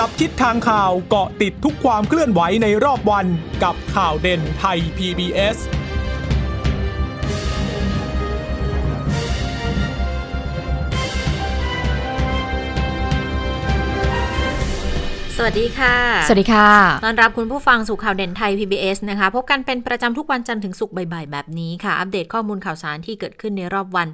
จับทิศทางข่าวเกาะติดทุกความเคลื่อนไหวในรอบวันกับข่าวเด่นไทย PBSสวัสดีค่ะสวัสดีค่ะต้อนรับคุณผู้ฟังสู่ข่าวเด่นไทย PBS นะคะพบกันเป็นประจำทุกวันจันทร์ถึงศุกร์บ่ายๆแบบนี้ค่ะอัปเดตข้อมูลข่าวสารที่เกิดขึ้นในรอบวัน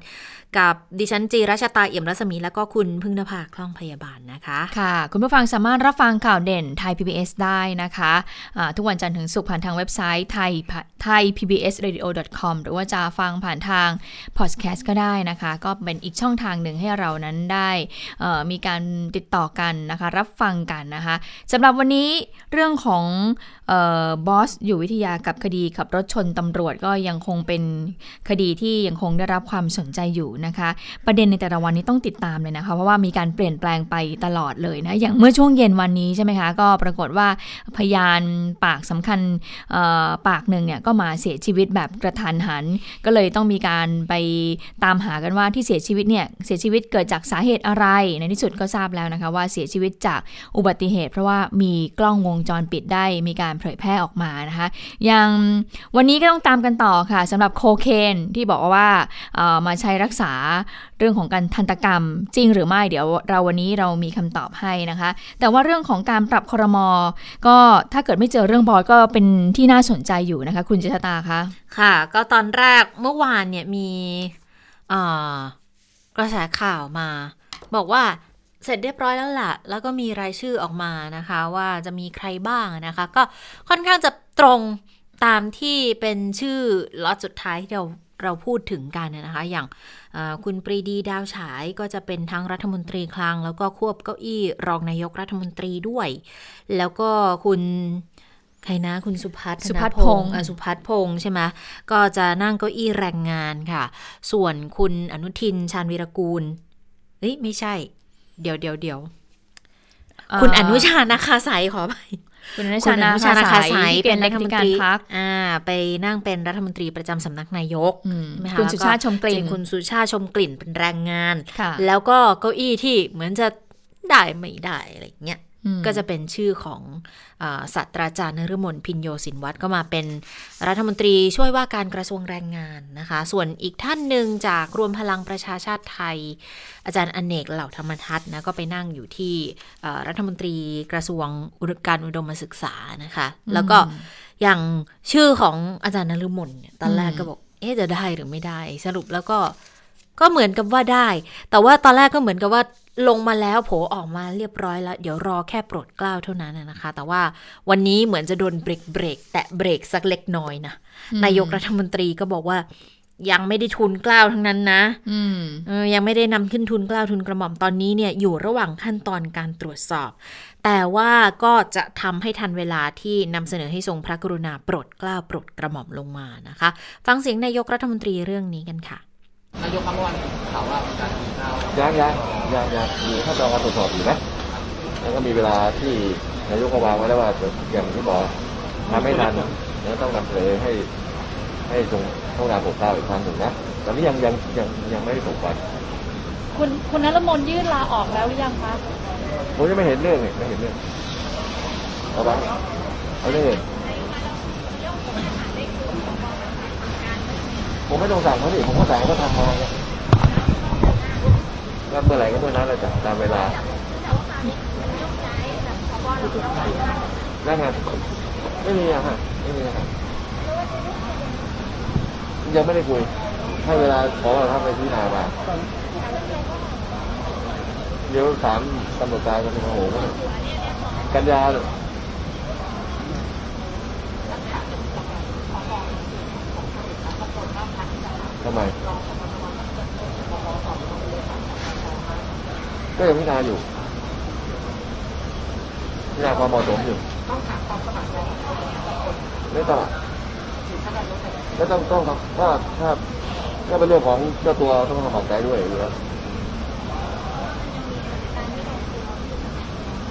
กับดิฉันจีรัชตาเอี่ยมรัศมีและก็คุณพึ่งนภาคล่องพยาบาลนะคะค่ะคุณผู้ฟังสามารถรับฟังข่าวเด่นไทย PBS ได้นะคะทุกวันจันทร์ถึงศุกร์ผ่านทางเว็บไซต์ไทย pbsradio.com หรือว่าจะฟังผ่านทางพอดแคสต์ก็ได้นะคะก็เป็นอีกช่องทางหนึ่งให้เรานั้นได้มีการติดต่อกันนะคะรับฟังกันนะคะสำหรับวันนี้เรื่องของบอสอยู่วิทยากับคดีขับรถชนตำรวจก็ยังคงเป็นคดีที่ยังคงได้รับความสนใจอยู่นะคะประเด็นในแต่ละวันนี้ต้องติดตามเลยนะคะเพราะว่ามีการเปลี่ยนแปลงไปตลอดเลยนะอย่างเมื่อช่วงเย็นวันนี้ใช่ไหมคะก็ปรากฏว่าพยานปากสำคัญปากหนึ่งเนี่ยก็มาเสียชีวิตแบบกระทันหันก็เลยต้องมีการไปตามหากันว่าที่เสียชีวิตเนี่ยเสียชีวิตเกิดจากสาเหตุอะไรในที่สุดก็ทราบแล้วนะคะว่าเสียชีวิตจากอุบัติเหตุเพราะว่ามีกล้องวงจรปิดได้มีการเผยแพร่ออกมานะคะอย่างวันนี้ก็ต้องตามกันต่อค่ะสำหรับโคเคนที่บอกว่ามาใช้รักษาเรื่องของการทันตกรรมจริงหรือไม่เดี๋ยวเราวันนี้เรามีคำตอบให้นะคะแต่ว่าเรื่องของการปรับครม.ก็ถ้าเกิดไม่เจอเรื่องบอสก็เป็นที่น่าสนใจอยู่นะคะคุณจิตตาคะค่ะก็ตอนแรกเมื่อวานเนี่ยมีกระแสข่าวมาบอกว่าเสร็จเรียบร้อยแล้วล่ะแล้วก็มีรายชื่อออกมานะคะว่าจะมีใครบ้างนะคะก็ค่อนข้างจะตรงตามที่เป็นชื่อล็อตสุดท้ายที่เราพูดถึงกันนะคะอย่างคุณปรีดีดาวฉายก็จะเป็นทั้งรัฐมนตรีคลังแล้วก็ควบเก้าอี้รองนายกรัฐมนตรีด้วยแล้วก็คุณใครนะคุณสุพัฒน์พงษ์ใช่ไหมก็จะนั่งเก้าอี้แรงงานค่ะส่วนคุณอนุทินชาญวีรกูลไม่ใช่เดี๋ยวคุณอนุชานาคาไสขอไปคุณอนุชานาคาไสเป็นรัฐมนตรีไปนั่งเป็นรัฐมนตรีประจำสำนักนายกคุณสุชาติชมกลิ่นเป็นแรงงานแล้วก็เก้าอี้ที่เหมือนจะได้ไม่ได้อะไรเงี้ยก็จะเป็นชื่อของศาสตราจารย์นฤมลพินโยสินวัตรก็มาเป็นรัฐมนตรีช่วยว่าการกระทรวงแรงงานนะคะส่วนอีกท่านหนึ่งจากรวมพลังประชาชาติไทยอาจารย์อเนกเหล่าธรรมทัศน์นะก็ไปนั่งอยู่ที่รัฐมนตรีกระทรวงการอุดมศึกษานะคะแล้วก็อย่างชื่อของอาจารย์นฤมลเนี่ยตอนแรกก็บอกจะได้หรือไม่ได้สรุปแล้วก็เหมือนกับว่าได้แต่ว่าตอนแรกก็เหมือนกับว่าลงมาแล้วโผออกมาเรียบร้อยแล้วเดี๋ยวรอแค่โปรดเกล้าเท่านั้นนะคะแต่ว่าวันนี้เหมือนจะโดนเบรกแต่เบรกสักเล็กน้อยนะนายกรัฐมนตรีก็บอกว่ายังไม่ได้ทุนเกล้าทั้งนั้นนะยังไม่ได้นำขึ้นทุนเกล้าทุนกระหม่อมตอนนี้เนี่ยอยู่ระหว่างขั้นตอนการตรวจสอบแต่ว่าก็จะทำให้ทันเวลาที่นำเสนอให้ทรงพระกรุณาโปรดเกล้าโปรดกระหม่อมลงมานะคะฟังเสียงนายกรัฐมนตรีเรื่องนี้กันค่ะนายกคำวันถามว่าการทุนเกล้ายังมีขั้นตอนการตรวจสอบอยู่นะแล้วก็มีเวลาที่นายกวางไว้แล้วว่าอย่างที่บอกทำไม่ทันแล้วต้องนำเสนอให้ทรงพระกรุณาโปรดเกล้าอีกครั้งหนึ่งนะตอนนี้ยังไม่ได้ส่งไปคุณณรมนยื่นลาออกแล้วหรือยังคะผมยังไม่เห็นเรื่องเอาเลยผมไม่ต้องสั่งเขาสิผมก็สั่งเขาทำมาแล้วเมื่อไหร่ก็เมื่อนั้นเราจะตามเวลาได้งานไม่มีอะค่ะยังไม่ได้คุยให้เวลาขอเราทำไปที่นาบ้างเดี๋ยวถามตำรวจตายกันโอ้โหกันยาทำไมก็ยังพิจารณาอยู่พิจารณาความเหมาะสมอยู่ไม่ต้องไม่ต้องถ้าเป็นเรื่องของเจ้าตัวต้องสมัครใจด้วยอยู่แล้ว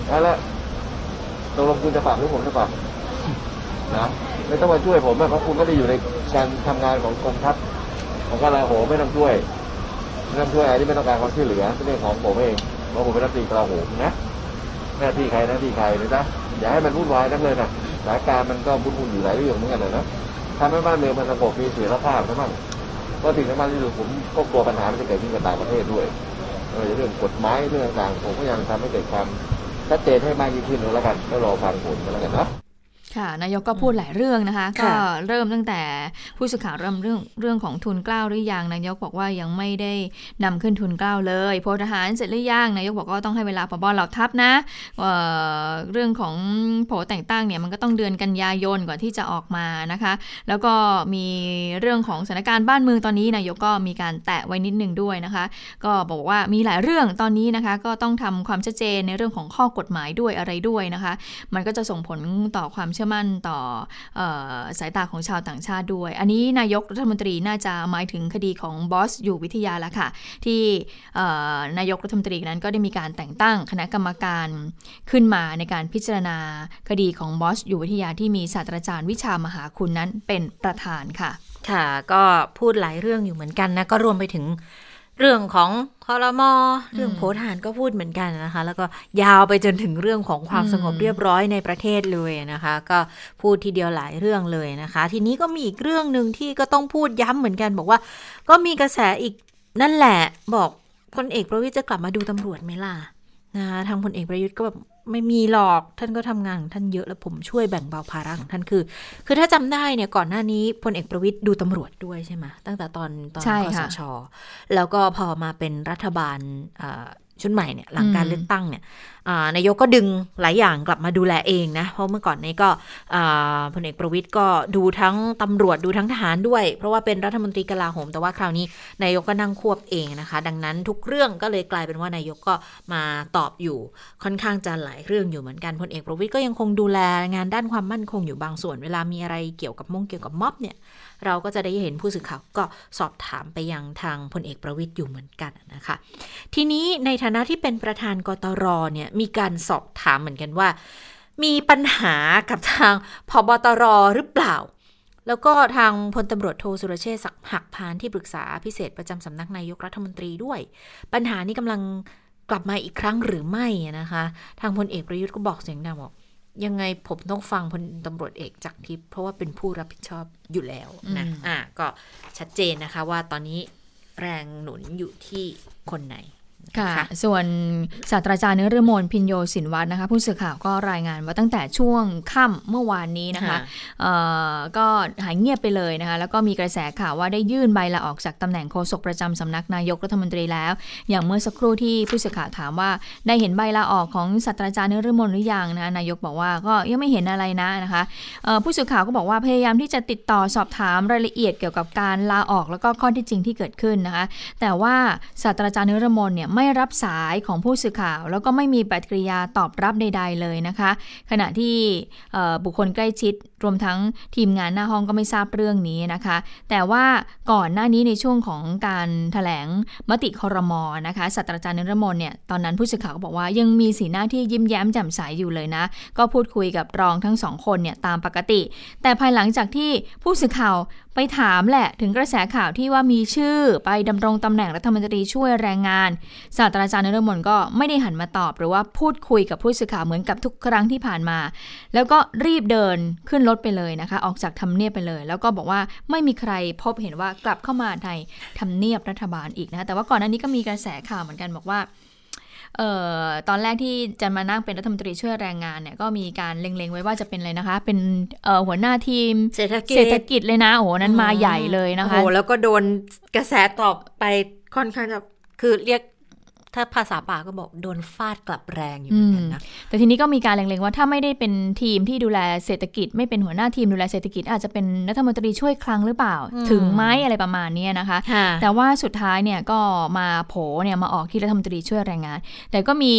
แล้วตกลงคุณจะปรับหรือผมจะปรับนะไม่ต้องมาช่วยผมเพราะคุณก็ได้อยู่ในการทำงานของกองทัพของกลาโหมไม่ต้องช่วยอะไรที่ไม่ต้องการความช่วยเหลือเรื่องของผมเองเพราะผมเป็นรัฐมนตรีกลาโหมนะ หน้าที่ใครหน้าที่ใครเลยนะอย่าให้มันวุ่นวายนักเลยนะสถานการณ์มันก็วุ่นวุ่นอยู่หลายเรื่องเหมือนกันเลยนะทำให้บ้านเมืองมันสงบมีเสถียรภาพนะมั่งเพราะสิ่งสำคัญที่สุดผมก็กลัวปัญหามันจะเกิดขึ้นกับต่างประเทศด้วยเรื่องกฎหมายเรื่องต่างๆผมก็ยังทำให้เกิดความชัดเจนให้มากยิ่งขึ้นแล้วกันก็รอฟังผลกันแล้วกันนะค่ะนายกก็พูดหลายเรื่องนะคะก็เริ่มตั้งแต่ผู้สื่อข่าวเริ่มเรื่องของทุนเกล้าหรือยังนายกบอกว่ายังไม่ได้นำขึ้นทุนเกล้าเลยพลทหารเสร็จหรือยังนายกบอกว่าต้องให้เวลาผบ.เหล่าทัพนะเรื่องของโผแต่งตั้งเนี่ยมันก็ต้องเดือนกันยายนก่อนที่จะออกมานะคะแล้วก็มีเรื่องของสถานการณ์บ้านเมืองตอนนี้นายกก็มีการแตะไว้นิดนึงด้วยนะคะก็บอกว่ามีหลายเรื่องตอนนี้นะคะก็ต้องทำความชัดเจนในเรื่องของข้อกฎหมายด้วยอะไรด้วยนะคะมันก็จะส่งผลต่อความเชื่อมั่นต่อสายตาของชาวต่างชาติด้วยอันนี้นายกรัฐมนตรีน่าจะหมายถึงคดีของบอสอยู่วิทยาแล้วค่ะที่นายกรัฐมนตรีนั้นก็ได้มีการแต่งตั้งคณะกรรมการขึ้นมาในการพิจารณาคดีของบอสอยู่วิทยาที่มีศาสตราจารย์วิชามหาคุณนั้นเป็นประธานค่ะค่ะก็พูดหลายเรื่องอยู่เหมือนกันนะก็รวมไปถึงเรื่องของครม.เรื่องโผทหารก็พูดเหมือนกันนะคะแล้วก็ยาวไปจนถึงเรื่องของความสงบเรียบร้อยในประเทศเลยนะคะก็พูดทีเดียวหลายเรื่องเลยนะคะทีนี้ก็มีอีกเรื่องนึงที่ก็ต้องพูดย้ำเหมือนกันบอกว่าก็มีกระแสอีกนั่นแหละบอกพลเอกประวิตรจะกลับมาดูตำรวจไหมล่ะนะคะทางพลเอกประยุทธ์ก็แบบไม่มีหรอกท่านก็ทำงานของท่านเยอะแล้วผมช่วยแบ่งเบาภาระของท่านคือถ้าจำได้เนี่ยก่อนหน้านี้พลเอกประวิตรดูตำรวจด้วยใช่ไหมตั้งแต่ตอนคสช.แล้วก็พอมาเป็นรัฐบาลชุดใหม่เนี่ยหลังการเลือกตั้งเนี่ยนายกก็ดึงหลายอย่างกลับมาดูแลเองนะเพราะเมื่อก่อนนี้ก็พลเอกประวิตรก็ดูทั้งตำรวจดูทั้งทหารด้วยเพราะว่าเป็นรัฐมนตรีกลาโหมแต่ว่าคราวนี้นายกก็นั่งควบเองนะคะดังนั้นทุกเรื่องก็เลยกลายเป็นว่านายกก็มาตอบอยู่ค่อนข้างจะหลายเรื่องอยู่เหมือนกันพลเอกประวิตรก็ยังคงดูแลงานด้านความมั่นคงอยู่บางส่วนเวลามีอะไรเกี่ยวกับม็อบเนี่ยเราก็จะได้เห็นผู้สื่อข่าวก็สอบถามไปยังทางพลเอกประวิตรอยู่เหมือนกันนะคะทีนี้ในฐานะที่เป็นประธานกตรเนี่ยมีการสอบถามเหมือนกันว่ามีปัญหากับทางผบ.ตร.หรือเปล่าแล้วก็ทางพลตำรวจโทสุรเชษฐ์หักพานที่ปรึกษาพิเศษประจำสำนักนายกรัฐมนตรีด้วยปัญหานี้กำลังกลับมาอีกครั้งหรือไม่นะคะทางพลเอกประยุทธ์ก็บอกเสียงดังบอกยังไงผมต้องฟังพลตำรวจเอกจากทิพย์เพราะว่าเป็นผู้รับผิดชอบอยู่แล้วนะก็ชัดเจนนะคะว่าตอนนี้แรงหนุนอยู่ที่คนไหนค่ะส่วนศาสตราจารย์นฤมลพิญโยสินวัฒน์นะคะผู้สื่อข่าวก็รายงานว่าตั้งแต่ช่วงค่ำเมื่อวานนี้นะคะก็หายเงียบไปเลยนะคะแล้วก็มีกระแสข่าวว่าได้ยื่นใบลาออกจากตำแหน่งโฆษกประจำสำนักนายกรัฐมนตรีแล้วอย่างเมื่อสักครู่ที่ผู้สื่อข่าวถามว่าได้เห็นใบลาออกของศาสตราจารย์นฤมลหรือยังนะนายกบอกว่าก็ยังไม่เห็นอะไรนะคะผู้สื่อข่าวก็บอกว่าพยายามที่จะติดต่อสอบถามรายละเอียดเกี่ยวกับการลาออกแล้วก็ข้อที่จริงที่เกิดขึ้นนะคะแต่ว่าศาสตราจารย์นฤมลเนี่ยไม่รับสายของผู้สื่อข่าวแล้วก็ไม่มีปฏิกิริยาตอบรับใดๆเลยนะคะขณะที่บุคคลใกล้ชิดรวมทั้งทีมงานหน้าห้องก็ไม่ทราบเรื่องนี้นะคะแต่ว่าก่อนหน้านี้ในช่วงของการแถลงมติครม.นะคะศาสตราจารย์นฤมลเนี่ยตอนนั้นผู้สื่อข่าวก็บอกว่ายังมีสีหน้าที่ยิ้มแย้มแจ่มใสอยู่เลยนะก็พูดคุยกับรองทั้งสองคนเนี่ยตามปกติแต่ภายหลังจากที่ผู้สื่อข่าวไปถามแหละถึงกระแสข่าวที่ว่ามีชื่อไปดำรงตำแหน่งรัฐมนตรีช่วยแรงงานศาสตราจารย์นฤมลก็ไม่ได้หันมาตอบหรือว่าพูดคุยกับผู้สื่อข่าวเหมือนกับทุกครั้งที่ผ่านมาแล้วก็รีบเดินขึ้นรถไปเลยนะคะออกจากทำเนียบไปเลยแล้วก็บอกว่าไม่มีใครพบเห็นว่ากลับเข้ามาในทำเนียบรัฐบาลอีกนะแต่ว่าก่อนหน้านี้ก็มีกระแสข่าวเหมือนกันบอกว่าตอนแรกที่จะมานั่งเป็นรัฐมนตรีช่วยแรงงานเนี่ยก็มีการเล็งๆไว้ว่าจะเป็นอะไรนะคะเป็นหัวหน้าทีมเศรษฐกิจเลยนะโอ้โหนั้นมาใหญ่เลยนะคะโอ้แล้วก็โดนกระแสตอบไปค่อนข้างจะคือเรียกถ้าภาษาปากก็บอกโดนฟาดกลับแรงอยู่เหมือนกันนะแต่ทีนี้ก็มีการเล็งๆว่าถ้าไม่ได้เป็นทีมที่ดูแลเศรษฐกิจไม่เป็นหัวหน้าทีมดูแลเศรษฐกิจอาจจะเป็นรัฐมนตรีช่วยคลังหรือเปล่าถึงไหมอะไรประมาณนี้นะคะแต่ว่าสุดท้ายเนี่ยก็มาโผเนี่ยมาออกที่รัฐมนตรีช่วยแรงงานแต่ก็มี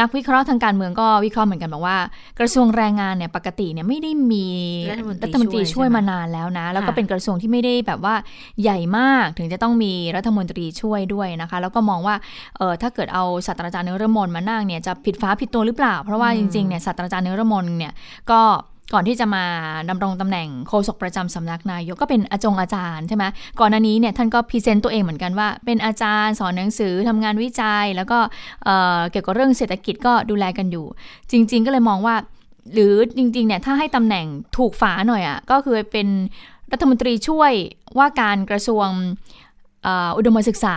นักวิเคราะห์ทางการเมืองก็วิเคราะห์เหมือนกันบอกว่ากระทรวงแรงงานเนี่ยปกติเนี่ยไม่ได้มีรัฐมนตรีช่วยมานานแล้วนะแล้วก็เป็นกระทรวงที่ไม่ได้แบบว่าใหญ่มากถึงจะต้องมีรัฐมนตรีช่วยด้วยนะคะแล้วก็มองว่าถ้าเกิดเอาศาสตราจารย์นฤมลมานั่งเนี่ยจะผิดฟ้าผิดตัวหรือเปล่าเพราะว่าจริงๆเนี่ยศาสตราจารย์นฤมลเนี่ยก็ ก่อนที่จะมาดำรงตำแหน่งโฆษกประจำสำนักนายกก็เป็นอาจารย์ใช่ไหมก่อนหน้านี้เนี่ยท่านก็พรีเซนต์ตัวเองเหมือนกันว่าเป็นอาจารย์สอนหนังสือทำงานวิจัยแล้วก็เกี่ยวกับเรื่องเศรษฐกิจก็ดูแลกันอยู่จริงๆก็เลยมองว่าหรือจริงๆเนี่ยถ้าให้ตำแหน่งถูกฝาหน่อยอ่ะก็คือเป็นรัฐมนตรีช่วยว่าการกระทรวงอุดมศึกษา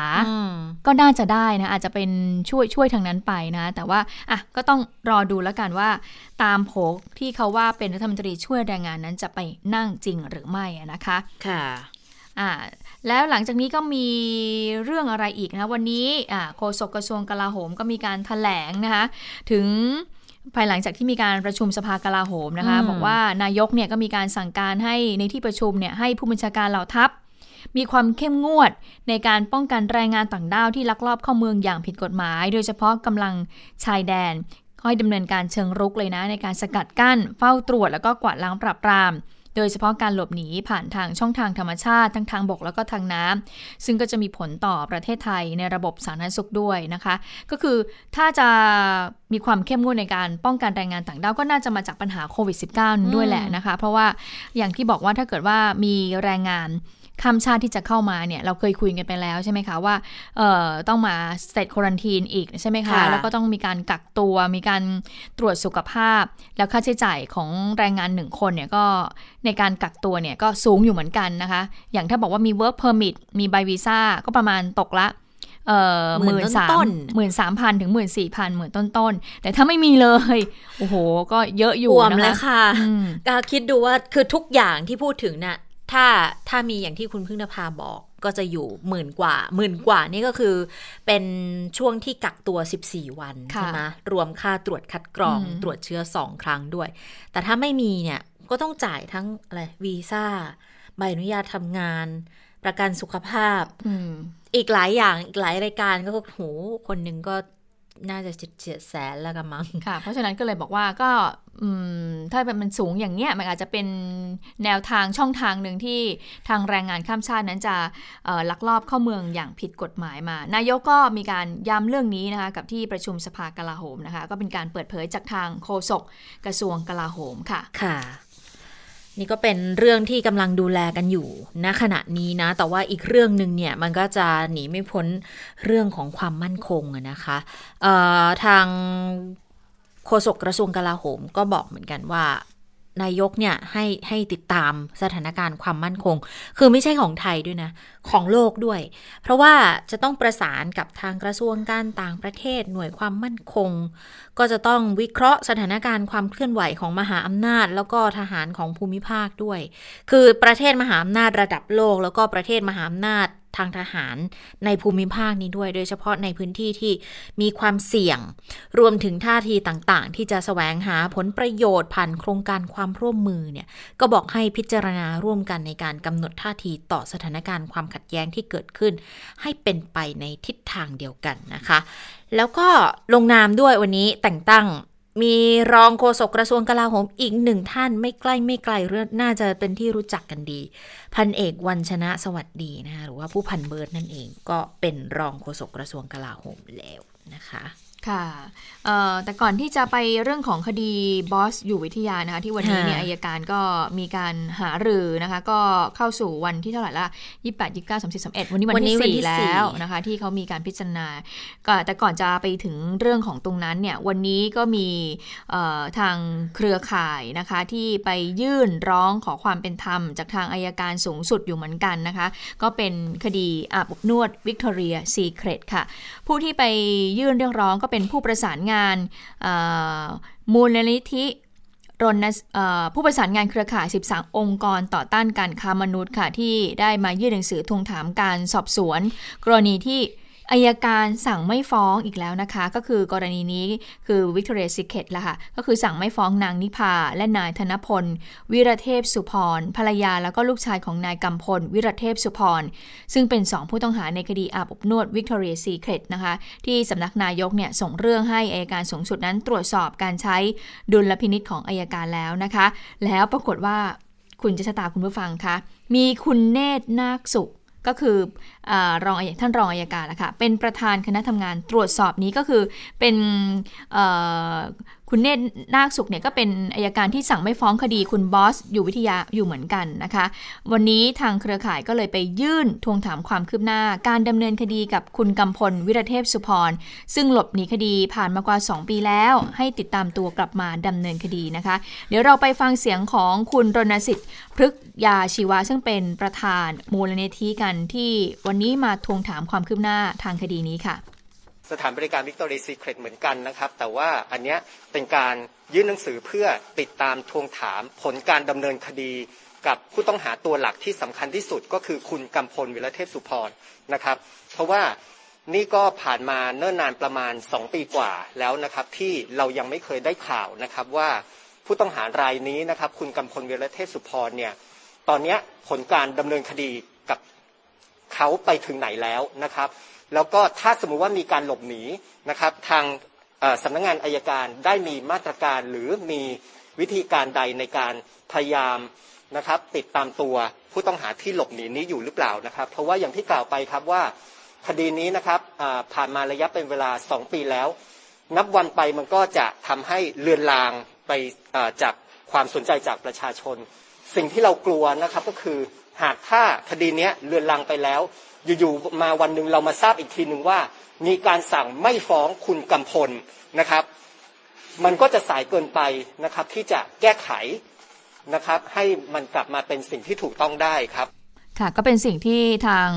ก็น่าจะได้นะอาจจะเป็นช่วยทางนั้นไปนะแต่ว่าอ่ะก็ต้องรอดูแล้วกันว่าตามโผที่เขาว่าเป็นรัฐมนตรีช่วยแรงงานนั้นจะไปนั่งจริงหรือไม่นะคะค่ะแล้วหลังจากนี้ก็มีเรื่องอะไรอีกนะวันนี้โฆษกกระทรวงกลาโหมก็มีการแถลงนะคะถึงภายหลังจากที่มีการประชุมสภากลาโหมนะคะบอกว่านายกเนี่ยก็มีการสั่งการให้ในที่ประชุมเนี่ยให้ผู้บัญชาการเหล่าทัพมีความเข้มงวดในการป้องกันแรงงานต่างด้าวที่ลักลอบเข้าเมืองอย่างผิดกฎหมายโดยเฉพาะกำลังชายแดนค่อยดำเนินการเชิงรุกเลยนะในการสกัดกั้นเฝ้าตรวจแล้วก็กวาดล้างปราบปรามโดยเฉพาะการหลบหนีผ่านทางช่องทางธรรมชาติทั้งทางบกแล้วก็ทางน้ำซึ่งก็จะมีผลต่อประเทศไทยในระบบสาธารณสุขด้วยนะคะก็คือถ้าจะมีความเข้มงวดในการป้องกันแรงงานต่างด้าวก็น่าจะมาจากปัญหาโควิด -19 ด้วยแหละนะคะเพราะว่าอย่างที่บอกว่าถ้าเกิดว่ามีแรงงานข้ามชาติที่จะเข้ามาเนี่ยเราเคยคุยกันไปแล้วใช่ไหมคะว่าต้องมา State Quarantine อีกใช่ไหมคะแล้วก็ต้องมีการกักตัวมีการตรวจสุขภาพแล้วค่าใช้จ่ายของแรงงาน1คนเนี่ยก็ในการกักตัวเนี่ยก็สูงอยู่เหมือนกันนะคะอย่างถ้าบอกว่ามี Work Permit มีใบวีซ่าก็ประมาณตกละ13,000 ถึง 14,000 หมื่นต้นๆแต่ถ้าไม่มีเลยโอ้โหก็เยอะอยู่นะคะคิดดูว่าคือทุกอย่างที่พูดถึงน่ะถ้ามีอย่างที่คุณพึ่งนภาบอกก็จะอยู่หมื่นกว่านี่ก็คือเป็นช่วงที่กักตัว14วันใช่ไหมรวมค่าตรวจคัดกรองตรวจเชื้อ2ครั้งด้วยแต่ถ้าไม่มีเนี่ยก็ต้องจ่ายทั้งอะไรวีซ่าใบอนุญาตทำงานประกันสุขภาพอีกหลายอย่างอีกหลายรายการก็โหคนนึงก็น่าจะ700,000แล้วกันมั้งค่ะเพราะฉะนั้นก็เลยบอกว่าก็ถ้ามันสูงอย่างเนี้ยมันอาจจะเป็นแนวทางช่องทางหนึ่งที่ทางแรงงานข้ามชาตินั้นจะลักลอบเข้าเมืองอย่างผิดกฎหมายมานายกก็มีการย้ำเรื่องนี้นะคะกับที่ประชุมสภากลาโหมนะคะก็เป็นการเปิดเผยจากทางโฆษกกระทรวงกลาโหมค่ะค่ะนี่ก็เป็นเรื่องที่กำลังดูแลกันอยู่ณขณะนี้นะแต่ว่าอีกเรื่องนึงเนี่ยมันก็จะหนีไม่พ้นเรื่องของความมั่นคงนะคะทางโฆษกกระทรวงกลาโหมก็บอกเหมือนกันว่านายกเนี่ยให้ติดตามสถานการณ์ความมั่นคงคือไม่ใช่ของไทยด้วยนะของโลกด้วยเพราะว่าจะต้องประสานกับทางกระทรวงการต่างประเทศหน่วยความมั่นคงก็จะต้องวิเคราะห์สถานการณ์ความเคลื่อนไหวของมหาอำนาจแล้วก็ทหารของภูมิภาคด้วยคือประเทศมหาอำนาจระดับโลกแล้วก็ประเทศมหาอำนาจทางทหารในภูมิภาคนี้ด้วยโดยเฉพาะในพื้นที่ที่มีความเสี่ยงรวมถึงท่าทีต่างๆที่จะแสวงหาผลประโยชน์ผ่านโครงการความร่วมมือเนี่ยก็บอกให้พิจารณาร่วมกันในการกำหนดท่าทีต่อสถานการณ์ความขัดแย้งที่เกิดขึ้นให้เป็นไปในทิศทางเดียวกันนะคะแล้วก็ลงนามด้วยวันนี้แต่งตั้งมีรองโฆษกกระทรวงกลาโหมอีกหนึ่งท่านไม่ไกลน่าจะเป็นที่รู้จักกันดีพันเอกวันชนะสวัสดีนะคะหรือว่าผู้พันเบิร์ดนั่นเองก็เป็นรองโฆษกกระทรวงกลาโหมแล้วนะคะค่ะแต่ก่อนที่จะไปเรื่องของคดีบอสอยู่วิทยานะคะที่วันนี้เนี่ยอัยการก็มีการหารือนะคะก็เข้าสู่วันที่เท่าไหร่ละ28 29 30 31วันนี้วันที่4แล้วนะคะที่เขามีการพิจารณาแต่ก่อนจะไปถึงเรื่องของตรงนั้นเนี่ยวันนี้ก็มีทางเครือข่ายนะคะที่ไปยื่นร้องขอความเป็นธรรมจากทางอัยการสูงสุดอยู่เหมือนกันนะคะก็เป็นคดีอาบอบนวด Victoria Secret ค่ะผู้ที่ไปยื่นเรื่องร้องก็เป็นผู้ประสานงานมูลนิธิผู้ประสานงานเครือข่าย13องค์กรต่อต้านการค้ามนุษย์ค่ะที่ได้มายื่นหนังสือทวงถามการสอบสวนกรณีที่อัยการสั่งไม่ฟ้องอีกแล้วนะคะก็คือกรณีนี้คือ Victoria Secret ละค่ะก็คือสั่งไม่ฟ้องนางนิพาและนายธนพลวิรเทพสุพรภรรยาแล้วก็ลูกชายของนายกำพลวิรเทพสุพรซึ่งเป็น2ผู้ต้องหาในคดีอาบอบนวด Victoria Secret นะคะที่สำนักนายกเนี่ยส่งเรื่องให้อัยการสูงสุดนั้นตรวจสอบการใช้ดุลพินิจของอัยการแล้วนะคะแล้วปรากฏว่าคุณจะชะตาคุณผู้ฟังคะมีคุณเนตรนาคสุขก็คือท่านรองอัยการล่ะค่ะเป็นประธานคณะทำงานตรวจสอบนี้ก็คือเป็น คุณเนตรนาคสุขเนี่ยก็เป็นอัยการที่สั่งไม่ฟ้องคดีคุณบอสอยู่วิทยาอยู่เหมือนกันนะคะวันนี้ทางเครือข่ายก็เลยไปยื่นทวงถามความคืบหน้าการดำเนินคดีกับคุณกำพลวิรเทพสุพรซึ่งหลบหนีคดีผ่านมากว่า2ปีแล้วให้ติดตามตัวกลับมาดำเนินคดีนะคะเดี๋ยวเราไปฟังเสียงของคุณรณสิทธิ์พฤกยาชีวะซึ่งเป็นประธานมูลนิธิกันที่วันนี้มาทวงถามความคืบหน้าทางคดีนี้ค่ะสถานบริการ Victoria Secret เหมือนกันนะครับแต่ว่าอันเนี้ยเป็นการยื่นหนังสือเพื่อติดตามทวงถามผลการดำเนินคดีกับผู้ต้องหาตัวหลักที่สำคัญที่สุดก็คือคุณกำพลวิรเทพสุพรนะครับเพราะว่านี่ก็ผ่านมาเนิ่นนานประมาณ2ปีกว่าแล้วนะครับที่เรายังไม่เคยได้ข่าวนะครับว่าผู้ต้องหารายนี้นะครับคุณกำพลวิรเทพสุพรเนี่ยตอนนี้ผลการดำเนินคดีกับเขาไปถึงไหนแล้วนะครับแล้วก็ถ้าสมมุติว่ามีการหลบหนีนะครับทางสำนักงานอัยการได้มีมาตรการหรือมีวิธีการใดในการพยายามนะครับติดตามตัวผู้ต้องหาที่หลบหนีนี้อยู่หรือเปล่านะครับเพราะว่าอย่างที่กล่าวไปครับว่าคดีนี้นะครับผ่านมาระยะเป็นเวลา2ปีแล้วนับวันไปมันก็จะทำให้เลือนลางไปจากความสนใจจากประชาชนสิ่งที่เรากลัวนะครับก็คือหากถ้าคดีนี้เลือนลางไปแล้วอยู่ๆมาวันหนึ่งเรามาทราบอีกทีหนึ่งว่ามีการสั่งไม่ฟ้องคุณกำพลนะครับมันก็จะสายเกินไปนะครับที่จะแก้ไขนะครับให้มันกลับมาเป็นสิ่งที่ถูกต้องได้ครับค่ะก็เป็นสิ่งที่ทาง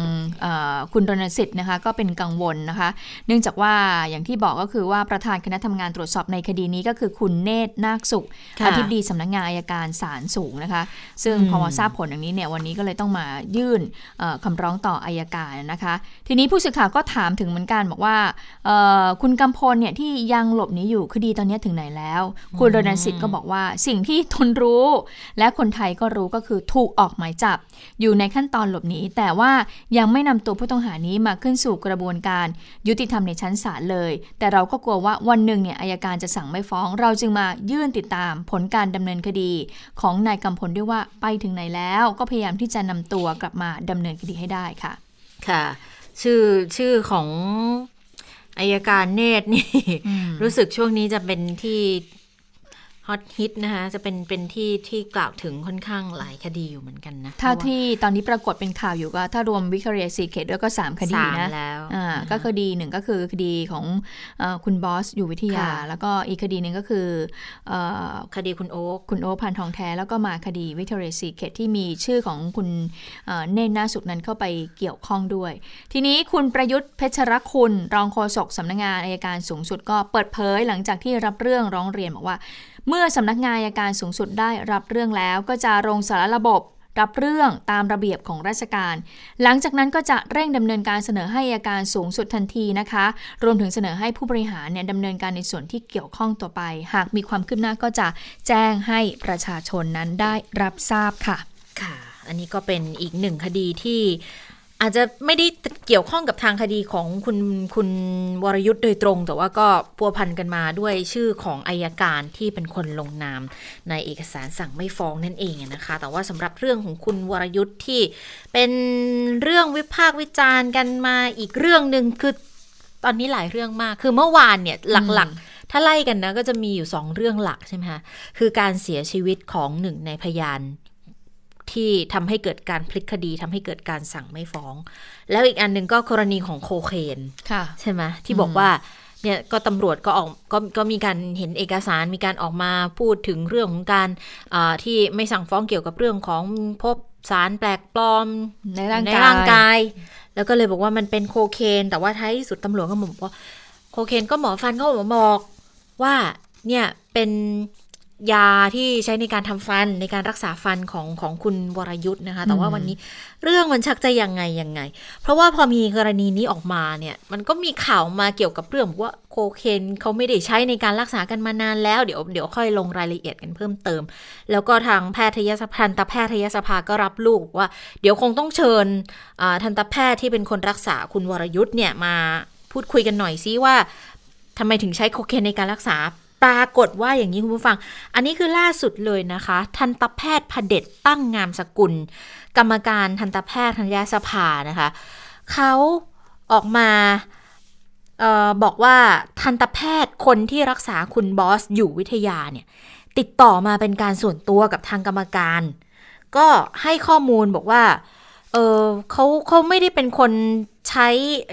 คุณรณสิทธิ์นะคะก็เป็นกังวลนะคะเนื่องจากว่าอย่างที่บอกก็คือว่าประธานคณะทำงานตรวจสอบในคดีนี้ก็คือคุณเนตรนาคสุขอธิบดีสำนักงานอัยการศาลสูงนะคะซึ่งพอทราบผลอย่างนี้เนี่ยวันนี้ก็เลยต้องมายื่นคำร้องต่ออัยการนะคะทีนี้ผู้สื่อข่าวก็ถามถึงเหมือนกันบอกว่าคุณกำพลเนี่ยที่ยังหลบหนีอยู่คดีตอนนี้ถึงไหนแล้วคุณรณสิทธิ์ก็บอกว่าสิ่งที่ตนรู้และคนไทยก็รู้ก็คือถูกออกหมายจับอยู่ในขั้นตอนหลบหนีแต่ว่ายังไม่นำตัวผู้ต้องหานี้มาขึ้นสู่กระบวนการยุติธรรมในชั้นศาลเลยแต่เราก็กลัวว่าวันหนึ่งเนี่ยอัยการจะสั่งไม่ฟ้องเราจึงมายื่นติดตามผลการดำเนินคดีของนายกำพลด้วยว่าไปถึงไหนแล้วก็พยายามที่จะนำตัวกลับมาดำเนินคดีให้ได้ค่ะค่ะชื่อของอัยการเนตรนี่ รู้สึกช่วงนี้จะเป็นที่ฮอตฮิตนะคะจะเป็นที่กล่าวถึงค่อนข้างหลายคดีอยู่เหมือนกันนะเท่าที่ตอนนี้ปรากฏเป็นข่าวอยู่ก็ถ้ารวม Victoria Secret ด้วยก็3คดีนะก็คดีหนึ่งก็คือคดีของคุณบอสอยู่วิทยาแล้วก็อีกคดีหนึ่งก็คือคดีคุณโอ๊คพานทองแท้แล้วก็มาคดี Victoria Secret ที่มีชื่อของคุณเนตรนาคสุขนั้นเข้าไปเกี่ยวข้องด้วยทีนี้คุณประยุทธ์เพชรคุณรองโฆษกสำนักงานอัยการสูงสุดก็เปิดเผยหลังจากที่รับเรื่องร้องเรียนบอกว่าเมื่อสำนักงานอัยการสูงสุดได้รับเรื่องแล้วก็จะลงสารระบบรับเรื่องตามระเบียบของราชการหลังจากนั้นก็จะเร่งดำเนินการเสนอให้อัยการสูงสุดทันทีนะคะรวมถึงเสนอให้ผู้บริหารเนี่ยดำเนินการในส่วนที่เกี่ยวข้องต่อไปหากมีความคืบหน้าก็จะแจ้งให้ประชาชนนั้นได้รับทราบค่ะค่ะอันนี้ก็เป็นอีกหนึ่งคดีที่อาจจะไม่ได้เกี่ยวข้องกับทางคดีของคุณวรยุทธ์โดยตรงแต่ว่าก็พัวพันกันมาด้วยชื่อของอัยการที่เป็นคนลงนามในเอกสารสั่งไม่ฟ้องนั่นเองนะคะแต่ว่าสำหรับเรื่องของคุณวรยุทธ์ที่เป็นเรื่องวิพากษ์วิจารณ์กันมาอีกเรื่องนึงคือตอนนี้หลายเรื่องมากคือเมื่อวานเนี่ยหลักๆถ้าไล่กันนะก็จะมีอยู่2เรื่องหลักใช่ไหมคะคือการเสียชีวิตของหนึ่งในพยานที่ทำให้เกิดการพลิกคดีทำให้เกิดการสั่งไม่ฟ้องแล้วอีกอันนึงก็กรณีของโคเคนใช่ไหมที่บอกว่าเนี่ยก็ตำรวจก็ออกก็มีการเห็นเอกสารมีการออกมาพูดถึงเรื่องของการที่ไม่สั่งฟ้องเกี่ยวกับเรื่องของพบสารแปลกปลอมในร่างกายแล้วก็เลยบอกว่ามันเป็นโคเคนแต่ว่าท้ายที่สุดตำรวจก็บอกว่าโคเคนก็หมอฟันเขาบอกว่าเนี่ยเป็นยาที่ใช้ในการทำฟันในการรักษาฟันของคุณวรยุทธ์นะคะแต่ว่าวันนี้เรื่องมันชักจะยังไงเพราะว่าพอมีกรณีนี้ออกมาเนี่ยมันก็มีข่าวมาเกี่ยวกับเรื่องว่าโคเคนเขาไม่ได้ใช้ในการรักษากันมานานแล้วเดี๋ยวค่อยลงรายละเอียดกันเพิ่มเติมแล้วก็ทางทันตแพทยสภาก็รับลูกว่าเดี๋ยวคงต้องเชิญทันตแพทย์ที่เป็นคนรักษาคุณวรยุทธ์เนี่ยมาพูดคุยกันหน่อยซิว่าทำไมถึงใช้โคเคนในการรักษาปรากฏว่าอย่างนี้คุณผู้ฟังอันนี้คือล่าสุดเลยนะคะทันตแพทย์พเด็จตั้งงามสกุลกรรมการทันตแพทยสภานะคะเขาออกมา บอกว่าทันตแพทย์คนที่รักษาคุณบอสอยู่วิทยาเนี่ยติดต่อมาเป็นการส่วนตัวกับทางกรรมการก็ให้ข้อมูลบอกว่าเขาไม่ได้เป็นคนใช้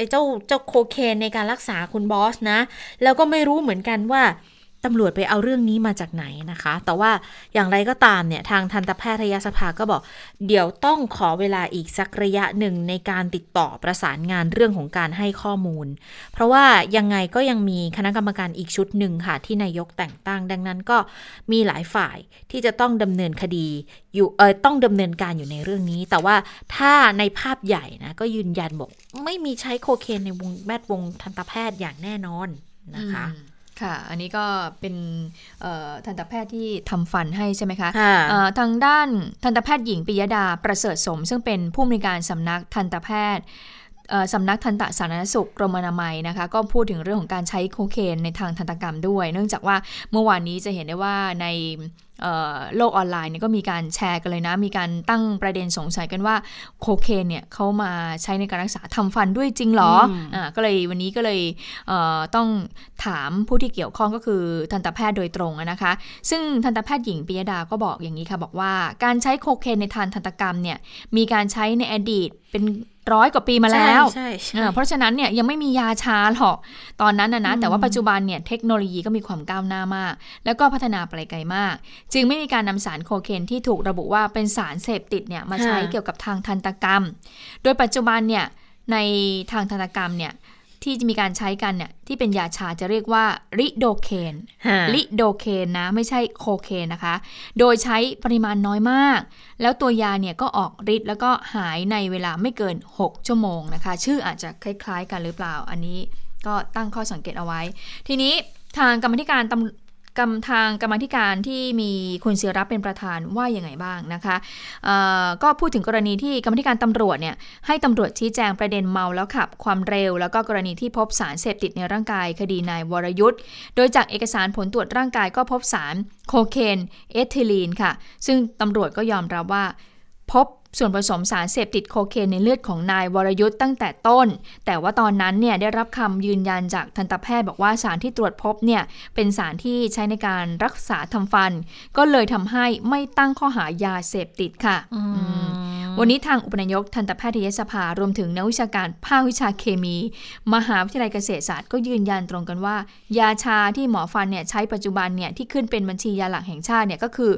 เจ้าโคเคนในการรักษาคุณบอสนะแล้วก็ไม่รู้เหมือนกันว่าตำรวจไปเอาเรื่องนี้มาจากไหนนะคะแต่ว่าอย่างไรก็ตามเนี่ยทางทันตแพทยสภาก็บอกเดี๋ยวต้องขอเวลาอีกสักระยะหนึ่งในการติดต่อประสานงานเรื่องของการให้ข้อมูลเพราะว่ายังไงก็ยังมีคณะกรรมการอีกชุดหนึ่งค่ะที่นายกแต่งตั้งดังนั้นก็มีหลายฝ่ายที่จะต้องดำเนินคดีอยู่ต้องดำเนินการอยู่ในเรื่องนี้แต่ว่าถ้าในภาพใหญ่นะก็ยืนยันบอกไม่มีใช้โคเคนในวงแวดวงทันตแพทย์อย่างแน่นอนนะคะค่ะอันนี้ก็เป็นทันตแพทย์ที่ทำฟันให้ใช่ไหมคะทางด้านทันตแพทย์หญิงปิยดาประเสริฐสมซึ่งเป็นผู้อำนวยการสำนักทันตแพทย์สำนักทันตสาธารณสุขกรมอนามัยนะคะก็พูดถึงเรื่องของการใช้โคเคนในทางทันตกรรมด้วยเนื่องจากว่าเมื่อวานนี้จะเห็นได้ว่าในโลกออนไลน์เนี่ยก็มีการแชร์กันเลยนะมีการตั้งประเด็นสงสัยกันว่าโคเคนเนี่ยเขามาใช้ในการรักษาทำฟันด้วยจริงหรอก็เลยวันนี้ก็เลยต้องถามผู้ที่เกี่ยวข้องก็คือทันตแพทย์โดยตรงนะคะซึ่งทันตแพทย์หญิงปิยดาก็บอกอย่างนี้ค่ะบอกว่าการใช้โคเคนในทางทันตกรรมเนี่ยมีการใช้ในอดีตเป็น100 กว่าปีมาแล้วเพราะฉะนั้นเนี่ยยังไม่มียาชาหรอกตอนนั้นนะแต่ว่าปัจจุบันเนี่ยเทคโนโลยีก็มีความก้าวหน้ามากแล้วก็พัฒนาไปไกลมากจึงไม่มีการนำสารโคเคนที่ถูกระบุว่าเป็นสารเสพติดเนี่ยมาใช้เกี่ยวกับทางทันตกรรมโดยปัจจุบันเนี่ยในทางทันตกรรมเนี่ยที่จะมีการใช้กันเนี่ยที่เป็นยาชาจะเรียกว่าลิโดเคนนะไม่ใช่โคเคนนะคะโดยใช้ปริมาณน้อยมากแล้วตัวยาเนี่ยก็ออกฤทธิ์แล้วก็หายในเวลาไม่เกิน6 ชั่วโมงนะคะชื่ออาจจะคล้ายๆกันหรือเปล่าอันนี้ก็ตั้งข้อสังเกตเอาไว้ทีนี้ทางกรรมธิการกรรมธิการที่มีคุณศิรัตน์เป็นประธานว่าอย่างไรบ้างนะคะก็พูดถึงกรณีที่กรรมธิการตำรวจเนี่ยให้ตำรวจชี้แจงประเด็นเมาแล้วขับความเร็วแล้วก็กรณีที่พบสารเสพติดในร่างกายคดีนายวรยุทธ์โดยจากเอกสารผลตรวจร่างกายก็พบสารโคเคนเอทิลีนค่ะซึ่งตำรวจก็ยอมรับว่าพบส่วนผสมสารเสพติดโคเคนในเลือดของนายวรยุทธ์ตั้งแต่ต้นแต่ว่าตอนนั้นเนี่ยได้รับคำยืนยันจากทันตแพทย์บอกว่าสารที่ตรวจพบเนี่ยเป็นสารที่ใช้ในการรักษาทำฟันก็เลยทำให้ไม่ตั้งข้อหายาเสพติดค่ะวันนี้ทางอุปนายกทันตแพทยสภารวมถึงนักวิชาการภาควิชาเคมีมหาวิทยาลัยเกษตรศาสตร์ก็ยืนยันตรงกันว่ายาชาที่หมอฟันเนี่ยใช้ปัจจุบันเนี่ยที่ขึ้นเป็นบัญชียาหลักแห่งชาติเนี่ยก็คือ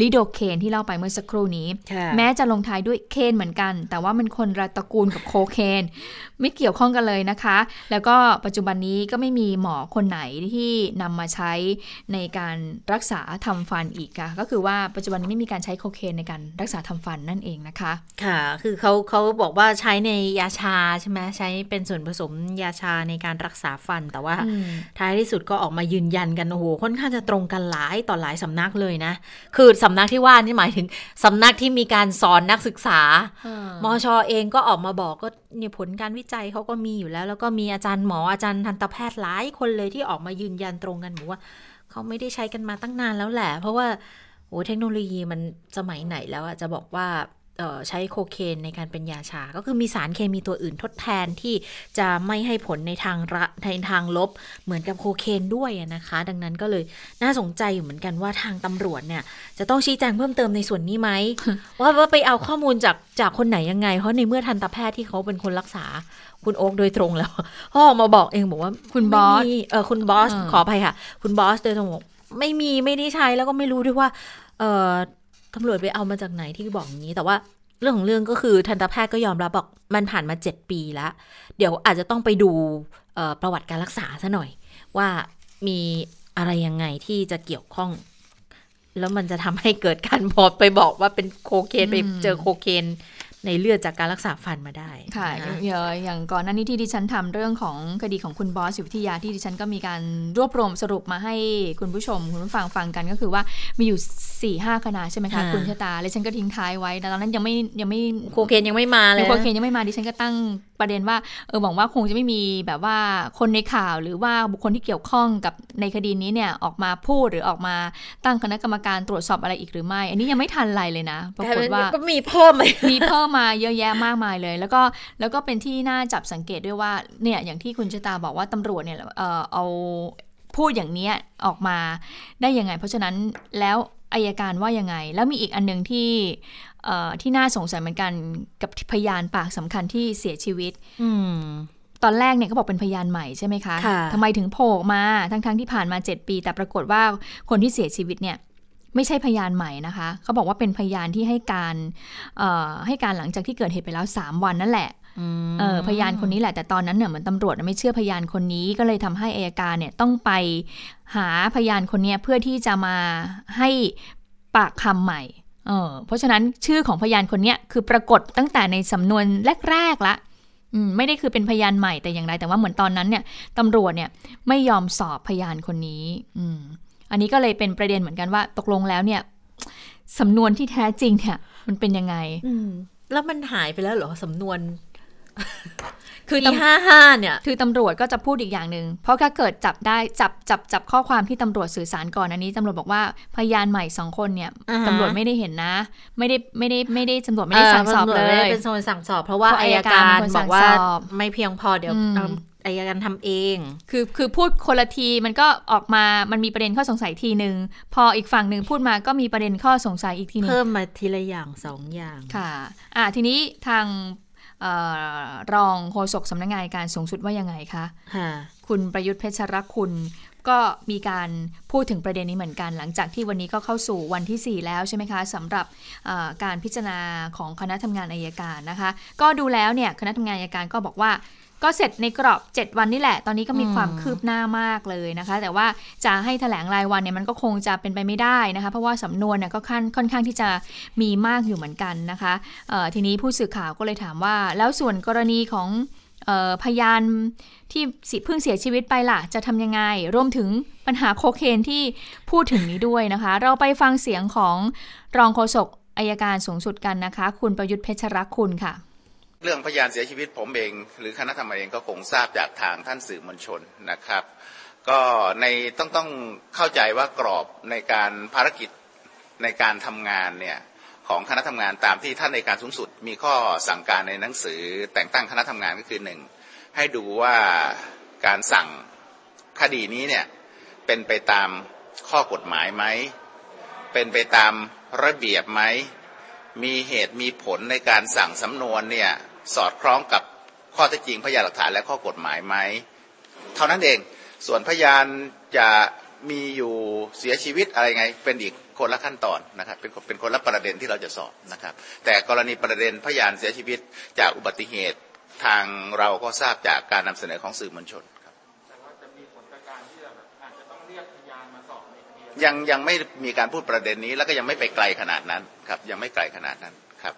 ลิโดเคนที่เล่าไปเมื่อสักครู่นี้แม้จะลงท้ายด้วยเคนเหมือนกันแต่ว่ามันคนละตระกูลกับโคเคนไม่เกี่ยวข้องกันเลยนะคะแล้วก็ปัจจุบันนี้ก็ไม่มีหมอคนไหนที่นำมาใช้ในการรักษาทำฟันอีกค่ะก็คือว่าปัจจุบันนี้ไม่มีการใช้โคเคนในการรักษาทำฟันนั่นเองนะคะค่ะคือเขาบอกว่าใช้ในยาชาใช่ไหมใช้เป็นส่วนผสมยาชาในการรักษาฟันแต่ว่าท้ายที่สุดก็ออกมายืนยันกันโอ้โหค่อนข้างจะตรงกันหลายต่อหลายสำนักเลยนะคือสำนักที่ว่านี่หมายถึงสำนักที่มีการสอนนักศึกษามช.เองก็ออกมาบอกก็เนี่ยผลการวิจัยเขาก็มีอยู่แล้วแล้วก็มีอาจารย์หมออาจารย์ทันตแพทย์หลายคนเลยที่ออกมายืนยันตรงกันบอกว่าเขาไม่ได้ใช้กันมาตั้งนานแล้วแหละเพราะว่าโอ้เทคโนโลยีมันสมัยไหนแล้วอะจะบอกว่าใช้โคเคนในการเป็นยาชาก็คือมีสารเคมีตัวอื่นทดแทนที่จะไม่ให้ผลในทางลบเหมือนกับโคเคนด้วยนะคะดังนั้นก็เลยน่าสนใจอยู่เหมือนกันว่าทางตำรวจเนี่ยจะต้องชี้แจงเพิ่มเติมในส่วนนี้ไหม ว่าไปเอาข้อมูลจากคนไหนยังไงเพราะในเมื่อทันตแพทย์ที่เขาเป็นคนรักษาคุณโอ๊คโดยตรงแล้วเขาออกมาบอกเองบอกว่าคุณบอสขออภัยค่ะคุณบอสโดยตรงไม่ได้ใช้แล้วก็ไม่รู้ด้วยว่าตำรวจไปเอามาจากไหนที่บอกอย่างนี้แต่ว่าเรื่องของเรื่องก็คือทันตแพทย์ก็ยอมรับบอกมันผ่านมา7 ปีแล้วเดี๋ยวอาจจะต้องไปดูประวัติการรักษาซะหน่อยว่ามีอะไรยังไงที่จะเกี่ยวข้องแล้วมันจะทำให้เกิดการพอไปบอกว่าเป็นโคเคนไปเจอโคเคนในเลือดจากการรักษาฟันมาได้ค่ะอย่างก่อนหน้านี้ที่ดิฉันทำเรื่องของคดีของคุณบอสวิทยาที่ดิฉันก็มีการรวบรวมสรุปมาให้คุณผู้ชมคุณผู้ฟังฟังกันก็คือว่ามีอยู่ 4-5 คณะใช่ไหมคะคุณชะตาและฉันก็ทิ้งท้ายไว้แต่ตอนนั้นยังไม่โคเคนยังไม่มาเลยโคเคนยังไม่มาดิฉันก็ตั้งประเด็นว่าหวังว่าคงจะไม่มีแบบว่าคนในข่าวหรือว่าบุคคลที่เกี่ยวข้องกับในคดีนี้เนี่ยออกมาพูดหรือออกมาตั้งคณะกรรมการตรวจสอบอะไรอีกหรือไม่อันนี้ยังไม่ทันไรเลยนะปรากฏว่าก็มีเพิ่ม มาเยอะแยะมากมายเลยแล้วก็เป็นที่น่าจับสังเกตด้วยว่าเนี่ยอย่างที่คุณชะตาบอกว่าตำรวจเนี่ยเอาพูดอย่างนี้ออกมาได้ยังไงเพราะฉะนั้นแล้วอัยการว่ายังไงแล้วมีอีกอันนึงที่น่าสงสัยเหมือนกันกับพยานปากสำคัญที่เสียชีวิตตอนแรกเนี่ยเขาบอกเป็นพยานใหม่ใช่ไหมคะทำไมถึงโผล่มาทั้งที่ผ่านมา7ปีแต่ปรากฏว่าคนที่เสียชีวิตเนี่ยไม่ใช่พยานใหม่นะคะเขาบอกว่าเป็นพยานที่ให้การหลังจากที่เกิดเหตุไปแล้ว3วันนั่นแหละพยานคนนี้แหละแต่ตอนนั้นเนี่ยเหมือนตำรวจไม่เชื่อพยานคนนี้ก็เลยทำให้อัยการเนี่ยต้องไปหาพยานคนนี้เพื่อที่จะมาให้ปากคำใหม่เพราะฉะนั้นชื่อของพยานคนนี้คือปรากฏตั้งแต่ในสำนวนแรกๆละไม่ได้คือเป็นพยานใหม่แต่อย่างไรแต่ว่าเหมือนตอนนั้นเนี่ยตำรวจเนี่ยไม่ยอมสอบพยานคนนี้อันนี้ก็เลยเป็นประเด็นเหมือนกันว่าตกลงแล้วเนี่ยสำนวนที่แท้จริงเนี่ยมันเป็นยังไงแล้วมันหายไปแล้วเหรอสำนวนคือ55เนี่ยคือตำรวจก็จะพูดอีกอย่างนึงเพราะถ้าเกิดจับได้จับข้อความที่ตำรวจสื่อสารก่อนอันนี้ตำรวจบอกว่าพยานใหม่2คนเนี่ยตำรวจไม่ได้เห็นนะไม่ได้ตำรวจไม่ได้สั่งสอบเลยเป็นโซนสั่งสอบเพราะว่าอัยการบอกว่าไม่เพียงพอเดี๋ยวอัยการทำเองคือพูดคนละทีมันก็ออกมามันมีประเด็นข้อสงสัยทีนึงพออีกฝั่งนึงพูดมาก็มีประเด็นข้อสงสัยอีกทีนึงเพิ่มมาทีละอย่าง2อย่างค่ะทีนี้ทางรองโฆษกสำนักงานอัยการสูงสุดว่ายังไงคะคุณประยุทธ์เพชรคุณก็มีการพูดถึงประเด็นนี้เหมือนกันหลังจากที่วันนี้ก็เข้าสู่วันที่4แล้วใช่ไหมคะสำหรับการพิจารณาของคณะทำงานอัยการนะคะก็ดูแล้วเนี่ยคณะทำงานอัยการก็บอกว่าก็เสร็จในกรอบ7วันนี่แหละตอนนี้ก็มีความคืบหน้ามากเลยนะคะแต่ว่าจะให้แถลงรายวันเนี่ยมันก็คงจะเป็นไปไม่ได้นะคะเพราะว่าสำนวนเนี่ยก็ค่อนข้างที่จะมีมากอยู่เหมือนกันนะคะทีนี้ผู้สื่อข่าวก็เลยถามว่าแล้วส่วนกรณีของพยานที่เพิ่งเสียชีวิตไปล่ะจะทำยังไงรวมถึงปัญหาโคเคนที่พูดถึงนี้ด้วยนะคะเราไปฟังเสียงของรองโฆษกอัยการสูงสุดกันนะคะคุณประยุทธ์เพชรคุณค่ะเรื่องพยานเสียชีวิตผมเองหรือคณะทำงานเองก็คงทราบจากทางท่านสื่อมวลชนนะครับก็ในต้องเข้าใจว่ากรอบในการภารกิจในการทำงานเนี่ยของคณะทำงานตามที่ท่านในการสูงสุดมีข้อสั่งการในหนังสือแต่งตั้งคณะทำงานก็คือ1ให้ดูว่าการสั่งคดีนี้เนี่ยเป็นไปตามข้อกฎหมายไหมเป็นไปตามระเบียบไหมมีเหตุมีผลในการสั่งสำนวนเนี่ยสอดคล้องกับข้อเท็จจริงพยานหลักฐานและข้อกฎหมายไหมเท่านั้นเองส่วนพยานจะมีอยู่เสียชีวิตอะไรไงเป็นอีกคนละขั้นตอนนะครับเป็นคนละประเด็นที่เราจะสอบนะครับแต่กรณีประเด็นพยานเสียชีวิตจากอุบัติเหตุทางเราก็ทราบจากการนำเสนอของสื่อมวลชนครับแต่ว่าจะมีผลการที่อาจจะต้องเรียกพยานมาสอบในคดียังไม่มีการพูดประเด็นนี้แล้วก็ยังไม่ไปไกลขนาดนั้นครับยังไม่ไกลขนาดนั้นครับ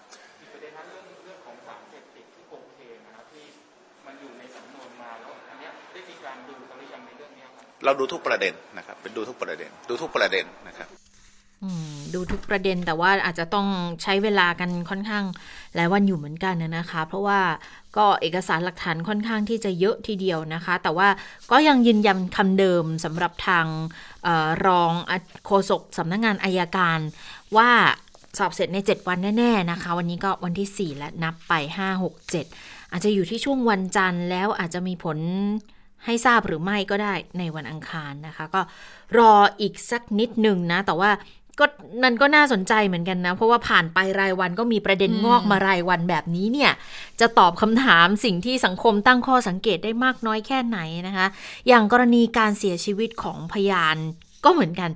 เราดูทุกประเด็นนะครับเป็นดูทุกประเด็นนะครับดูทุกประเด็นแต่ว่าอาจจะต้องใช้เวลากันค่อนข้างหลายวันอยู่เหมือนกันนะคะเพราะว่าก็เอกสารหลักฐานค่อนข้างที่จะเยอะทีเดียวนะคะแต่ว่าก็ยังยืนยันคำเดิมสำหรับทางรองโฆษกสำนักงานอัยการว่าสอบเสร็จใน7วันแน่ๆนะคะวันนี้ก็วันที่4และนับไป5 6 7อาจจะอยู่ที่ช่วงวันจันทร์แล้วอาจจะมีผลให้ทราบหรือไม่ก็ได้ในวันอังคารนะคะก็รออีกสักนิดหนึ่งนะแต่ว่าก็นั่นก็น่าสนใจเหมือนกันนะเพราะว่าผ่านไปรายวันก็มีประเด็นงอกมารายวันแบบนี้เนี่ยจะตอบคำถามสิ่งที่สังคมตั้งข้อสังเกตได้มากน้อยแค่ไหนนะคะอย่างกรณีการเสียชีวิตของพยานก็เหมือนกัน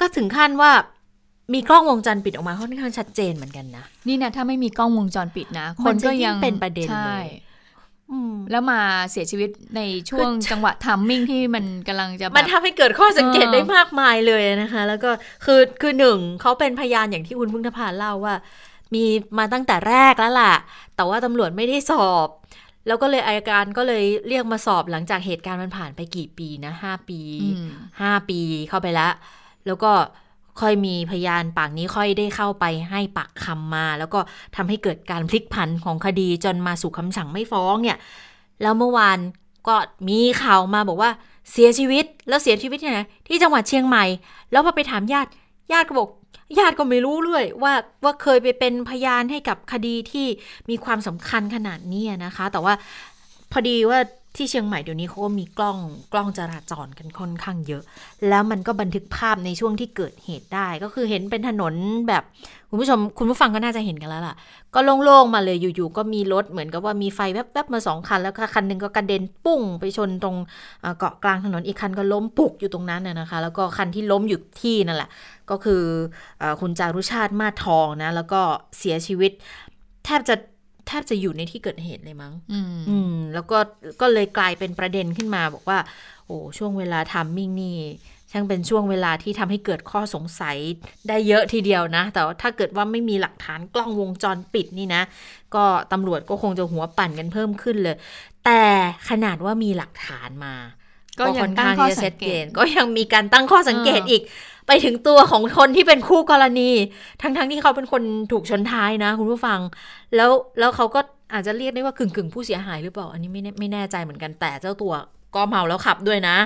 ก็ถึงขั้นว่ามีกล้องวงจรปิดออกมาค่อนข้างชัดเจนเหมือนกันนะนี่นะถ้าไม่มีกล้องวงจรปิดนะคนก็ยังเป็นประเด็นเลยแล้วมาเสียชีวิตในช่วงจังหวะทัมมิ่งที่มันกำลังจะมันทำให้เกิดข้อสังเกตได้มากมายเลยนะคะแล้วก็คือหนึ่งเขาเป็นพยานอย่างที่คุณพึ่งนภาเล่าว่ามีมาตั้งแต่แรกแล้วล่ะแต่ว่าตำรวจไม่ได้สอบแล้วก็เลยอัยการก็เลยเรียกมาสอบหลังจากเหตุการณ์มันผ่านไปกี่ปีนะ5 ปีเข้าไปแล้วแล้วก็ค่อยมีพยานปากนี้ค่อยได้เข้าไปให้ปากคำมาแล้วก็ทำให้เกิดการพลิกผันของคดีจนมาสู่คำสั่งไม่ฟ้องเนี่ยแล้วเมื่อวานก็มีข่าวมาบอกว่าเสียชีวิตแล้วเสียชีวิตที่ไหนที่จังหวัดเชียงใหม่แล้วพอไปถามญาติก็บอก ญาติก็ไม่รู้เลยว่าเคยไปเป็นพยานให้กับคดีที่มีความสำคัญขนาดนี้นะคะแต่ว่าพอดีว่าที่เชียงใหม่เดี๋ยวนี้เขาก็มีกล้องจราจรกันค่อนข้างเยอะแล้วมันก็บันทึกภาพในช่วงที่เกิดเหตุได้ก็คือเห็นเป็นถนนแบบคุณผู้ฟังก็น่าจะเห็นกันแล้วล่ะก็โล่งๆมาเลยอยู่ๆก็มีรถเหมือนกับว่ามีไฟแวบๆมา2คันแล้วคันนึงก็กระเด็นปุ้งไปชนตรงเกาะกลางถนนอีกคันก็ล้มปุกอยู่ตรงนั้นน่ะนะคะแล้วก็คันที่ล้มอยู่ที่นั่นแหละก็คือคุณจารุชาติมาทองนะแล้วก็เสียชีวิตแทบจะอยู่ในที่เกิดเหตุเลยมั้งแล้วก็เลยกลายเป็นประเด็นขึ้นมาบอกว่าโอ้ช่วงเวลาทัมมิ่งนี่ช่างเป็นช่วงเวลาที่ทำให้เกิดข้อสงสัยได้เยอะทีเดียวนะแต่ถ้าเกิดว่าไม่มีหลักฐานกล้องวงจรปิดนี่นะก็ตำรวจก็คงจะหัวปั่นกันเพิ่มขึ้นเลยแต่ขนาดว่ามีหลักฐานมาก็ยังตั้งข้อสังเกตก็ยังมีการตั้งข้อสังเกตอีกไปถึงตัวของคนที่เป็นคู่กรณีทั้งที่เขาเป็นคนถูกชนท้ายนะคุณผู้ฟังแล้วเขาก็อาจจะเรียกได้ว่ากึ่งๆผู้เสียหายหรือเปล่าอันนี้ไม่แน่ใจเหมือนกันแต่เจ้าตัวก็เมาแล้วขับด้วยนะ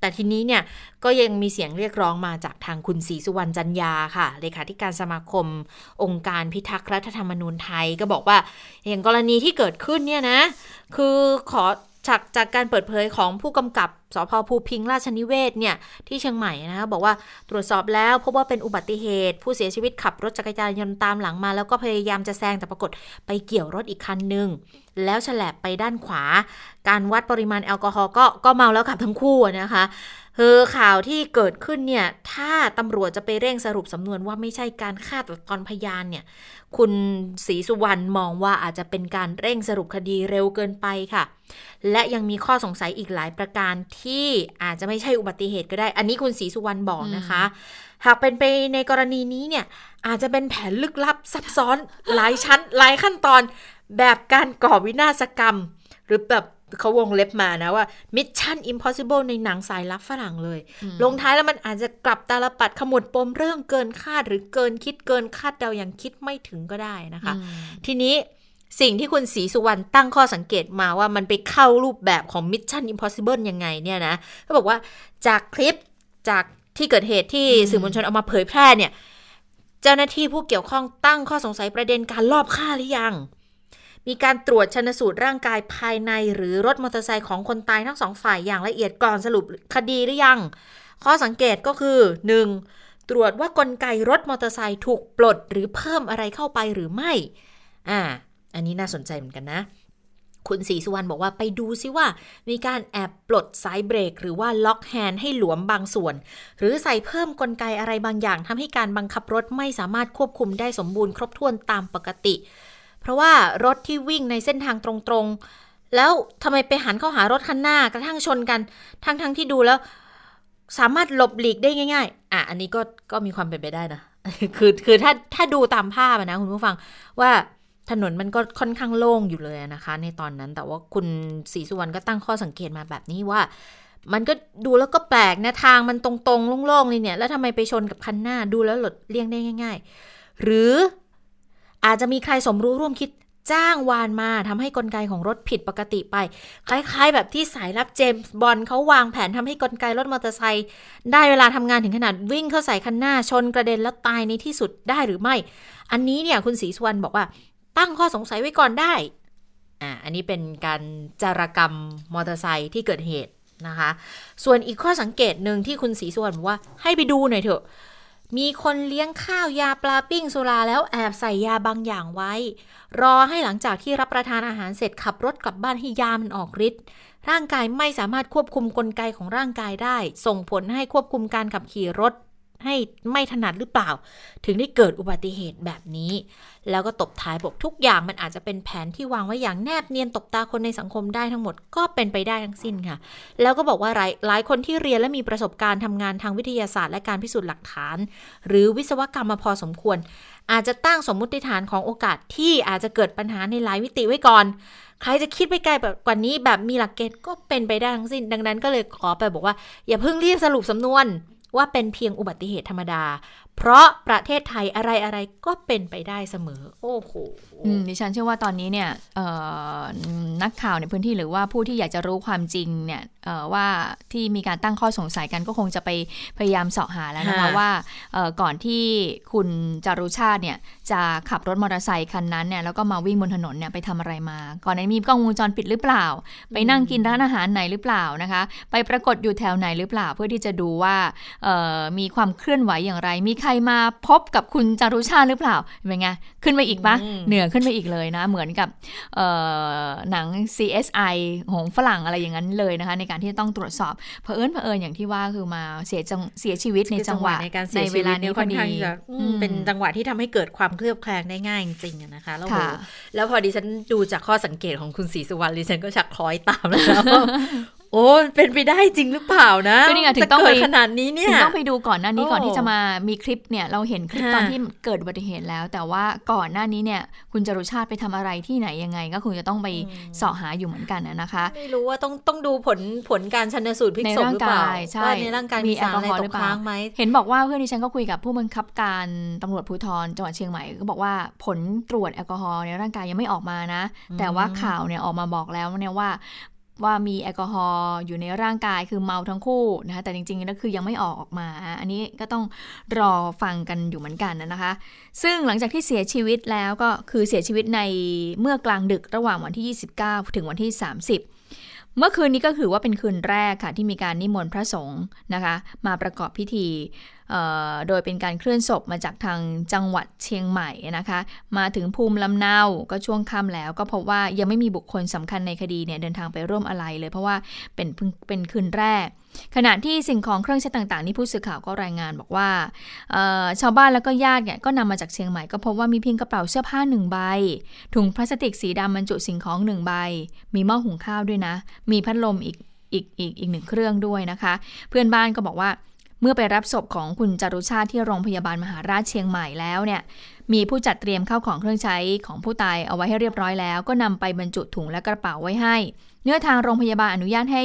แต่ทีนี้เนี่ยก็ยังมีเสียงเรียกร้องมาจากทางคุณศรีสุวรรณจันยาค่ะเลขาธิการสมาคมองค์การพิทักษ์รัฐธรรมนูญไทยก็บอกว่าอย่างกรณีที่เกิดขึ้นเนี่ยนะคือขอจากการเปิดเผยของผู้กำกับสภ.ภูพิงค์ราชนิเวศน์เนี่ยที่เชียงใหม่นะคะบอกว่าตรวจสอบแล้วพบว่าเป็นอุบัติเหตุผู้เสียชีวิตขับรถจักรยานยนต์ตามหลังมาแล้วก็พยายามจะแซงแต่ปรากฏไปเกี่ยวรถอีกคันนึงแล้วฉลับไปด้านขวาการวัดปริมาณแอลกอฮอล์ก็เมาแล้วขับทั้งคู่นะคะข่าวที่เกิดขึ้นเนี่ยถ้าตำรวจจะไปเร่งสรุปสำนวนว่าไม่ใช่การฆ่าตัดตอนพยานเนี่ยคุณศรีสุวรรณมองว่าอาจจะเป็นการเร่งสรุปคดีเร็วเกินไปค่ะและยังมีข้อสงสัยอีกหลายประการที่อาจจะไม่ใช่อุบัติเหตุก็ได้อันนี้คุณศรีสุวรรณบอกนะคะหากเป็นไปในกรณีนี้เนี่ยอาจจะเป็นแผนลึกลับซับซ้อนหลายชั้นหลายขั้นตอนแบบการก่อวินาศกรรมหรือแบบเขาวงเล็บมานะว่า Mission Impossible ในหนังสายลับฝรั่งเลยลงท้ายแล้วมันอาจจะกลับตาลปัดขมวดปมเรื่องเกินคาดหรือเกินคาดเดาอย่างคิดไม่ถึงก็ได้นะคะทีนี้สิ่งที่คุณศรีสุวรรณตั้งข้อสังเกตมาว่ามันไปเข้ารูปแบบของ Mission Impossible ยังไงเนี่ยนะก็บอกว่าจากคลิปจากที่เกิดเหตุที่สื่อมวลชนเอามาเผยแพร่เนี่ยเจ้าหน้าที่ผู้เกี่ยวข้องตั้งข้อสงสัยประเด็นการลอบฆ่าหรือยังมีการตรวจชันสูตรร่างกายภายในหรือรถมอเตอร์ไซค์ของคนตายทั้งสองฝ่ายอย่างละเอียดก่อนสรุปคดีหรือยังข้อสังเกตก็คือ 1. ตรวจว่ากลไกรถมอเตอร์ไซค์ถูกปลดหรือเพิ่มอะไรเข้าไปหรือไม่อันนี้น่าสนใจเหมือนกันนะคุณศรีสุวรรณบอกว่าไปดูซิว่ามีการแอบปลดสายเบรกหรือว่าล็อกแฮนด์ให้หลวมบางส่วนหรือใส่เพิ่มกลไกอะไรบางอย่างทำให้การบังคับรถไม่สามารถควบคุมได้สมบูรณ์ครบถ้วนตามปกติเพราะว่ารถที่วิ่งในเส้นทางตรงๆแล้วทำไมไปหันเข้าหารถคันหน้ากระทั่งชนกันทั้งที่ดูแล้วสามารถหลบหลีกได้ง่ายๆอันนี้ก็มีความเป็นไปได้นะ คือถ้าดูตามภาพนะคุณผู้ฟังว่าถนนมันก็ค่อนข้างโล่งอยู่เลยนะคะในตอนนั้นแต่ว่าคุณศรีสุวรรณก็ตั้งข้อสังเกตมาแบบนี้ว่ามันก็ดูแล้วก็แปลกนะทางมันตรงๆโล่งๆเลยเนี่ยแล้วทำไมไปชนกับคันหน้าดูแล้วหลบเลี่ยงได้ง่ายๆหรืออาจจะมีใครสมรู้ร่วมคิดจ้างวานมาทำให้กลไกของรถผิดปกติไปคล้ายๆแบบที่สายลับเจมส์บอนด์เขาวางแผนทำให้กลไกรถมอเตอร์ไซค์ได้เวลาทำงานถึงขนาดวิ่งเข้าใส่คันหน้าชนกระเด็นแล้วตายในที่สุดได้หรือไม่อันนี้เนี่ยคุณศรีสุวรรณบอกว่าตั้งข้อสงสัยไว้ก่อนได้อันนี้เป็นการจารกรรมมอเตอร์ไซค์ที่เกิดเหตุนะคะส่วนอีกข้อสังเกตหนึ่งที่คุณศรีสุวรรณบอกว่าให้ไปดูหน่อยเถอะมีคนเลี้ยงข้าวยาปลาปิ้งสุราแล้วแอบใส่ยาบางอย่างไว้รอให้หลังจากที่รับประทานอาหารเสร็จขับรถกลับบ้านให้ยามันออกฤทธิ์ร่างกายไม่สามารถควบคุมกลไกของร่างกายได้ส่งผลให้ควบคุมการขับขี่รถให้ไม่ถนัดหรือเปล่าถึงได้เกิดอุบัติเหตุแบบนี้แล้วก็ตบท้ายบอกทุกอย่างมันอาจจะเป็นแผนที่วางไว้อย่างแนบเนียนตบตาคนในสังคมได้ทั้งหมดก็เป็นไปได้ทั้งสิ้นค่ะแล้วก็บอกว่าหลายคนที่เรียนและมีประสบการณ์ทำงานทางวิทยาศาสตร์และการพิสูจน์หลักฐานหรือวิศวกรรมมาพอสมควรอาจจะตั้งสมมติฐานของโอกาสที่อาจจะเกิดปัญหาในหลายมิติไว้ก่อนใครจะคิดไปไกลแบบกว่านี้แบบมีหลักเกณฑ์ก็เป็นไปได้ทั้งสิ้นดังนั้นก็เลยขอไปบอกว่าอย่าเพิ่งรีบสรุปสำนวนว่าเป็นเพียงอุบัติเหตุธรรมดา เพราะประเทศไทยอะไรๆก็เป็นไปได้เสมอโอ้โหดิฉันเชื่อว่าตอนนี้เนี่ยนักข่าวในพื้นที่หรือว่าผู้ที่อยากจะรู้ความจริงเนี่ยว่าที่มีการตั้งข้อสงสัยกันก็คงจะไปพยายามเสาะหาแล้วนะคะว่าก่อนที่คุณจารุชาติเนี่ยจะขับรถมอเตอร์ไซค์คันนั้นเนี่ยแล้วก็มาวิ่งบนถนนเนี่ยไปทำอะไรมาก่อนหน้านี้มีกล้องวงจรปิดหรือเปล่าไปนั่งกินร้านอาหารไหนหรือเปล่านะคะไปปรากฏอยู่แถวไหนหรือเปล่าเพื่อที่จะดูว่ามีความเคลื่อนไหวอย่างไรมีใครมาพบกับคุณจารุชาติหรือเปล่าเป็นไงขึ้นไปอีกปะเหนือขึ้นไปอีกเลยนะเหมือนกับหนัง CSI ของฝรั่งอะไรอย่างนั้นเลยนะคะในการที่ต้องตรวจสอบเผอิญอย่างที่ว่าคือมาเสียชีวิตในจังหวะในเวลานี้พอดีเป็นจังหวะที่ทำให้เกิดความเคลือบแคลงได้ง่ายจริงๆนะคะแล้วพอดิฉันดูจากข้อสังเกตของคุณศรีสุวรรณดิฉันก็ชักคล้อยตามแล้วโอ้เป็นไปได้จริงหรือเปล่านะจะเกิดขนาดนี้เนี่ยต้องไปดูก่อนหน้านี้ก่อนที่จะมามีคลิปเนี่ยเราเห็นคลิปตอนที่เกิดอุบัติเหตุแล้วแต่ว่าก่อนหน้านี้เนี่ยคุณจารุชาติไปทำอะไรที่ไหนยังไงก็คงจะต้องไปเสาะหาอยู่เหมือนกันนะคะไม่รู้ว่าต้องดูผลการชันสูตรพลิกศพหรือเปล่าว่าในร่างกายมีสารอะไรตกค้างไหมเห็นบอกว่าเพื่อนดิฉันก็คุยกับผู้บังคับการตำรวจภูธรจังหวัดเชียงใหม่ก็บอกว่าผลตรวจแอลกอฮอล์ในร่างกายยังไม่ออกมานะแต่ว่าข่าวเนี่ยออกมาบอกแล้วเนี่ยว่ามีแอลกอฮอล์อยู่ในร่างกายคือเมาทั้งคู่นะคะแต่จริงๆแล้วคือยังไม่ออกมาอันนี้ก็ต้องรอฟังกันอยู่เหมือนกันนะคะซึ่งหลังจากที่เสียชีวิตแล้วก็คือเสียชีวิตในเมื่อกลางดึกระหว่างวันที่29ถึงวันที่30เมื่อคืนนี้ก็คือว่าเป็นคืนแรกค่ะที่มีการนิมนต์พระสงฆ์นะคะมาประกอบพิธีโดยเป็นการเคลื่อนศพมาจากทางจังหวัดเชียงใหม่นะคะมาถึงภูมิลำเนาก็ช่วงค่ำแล้วก็พบว่ายังไม่มีบุคคลสำคัญในคดีเนี่ยเดินทางไปร่วมอะไรเลยเพราะว่าเป็นคืนแรกขณะที่สิ่งของเครื่องใช้ต่างๆนี่ผู้สื่อข่าวก็รายงานบอกว่าชาวบ้านแล้วก็ญาติเนี่ยก็นำมาจากเชียงใหม่ก็พบว่ามีเพียงกระเป๋าเสื้อผ้า1ใบถุงพลาสติกสีดำบรรจุสิ่งของ1ใบมีหม้อหุงข้าวด้วยนะมีพัดลมอีก1เครื่องด้วยนะคะเพื่อนบ้านก็บอกว่าเมื่อไปรับศพของคุณจารุชาติที่โรงพยาบาลมหาราชเชียงใหม่แล้วเนี่ยมีผู้จัดเตรียมข้าวของเครื่องใช้ของผู้ตายเอาไว้ให้เรียบร้อยแล้วก็นำไปบรรจุถุงและกระเป๋าไว้ให้เนื่องทางโรงพยาบาลอนุญาตให้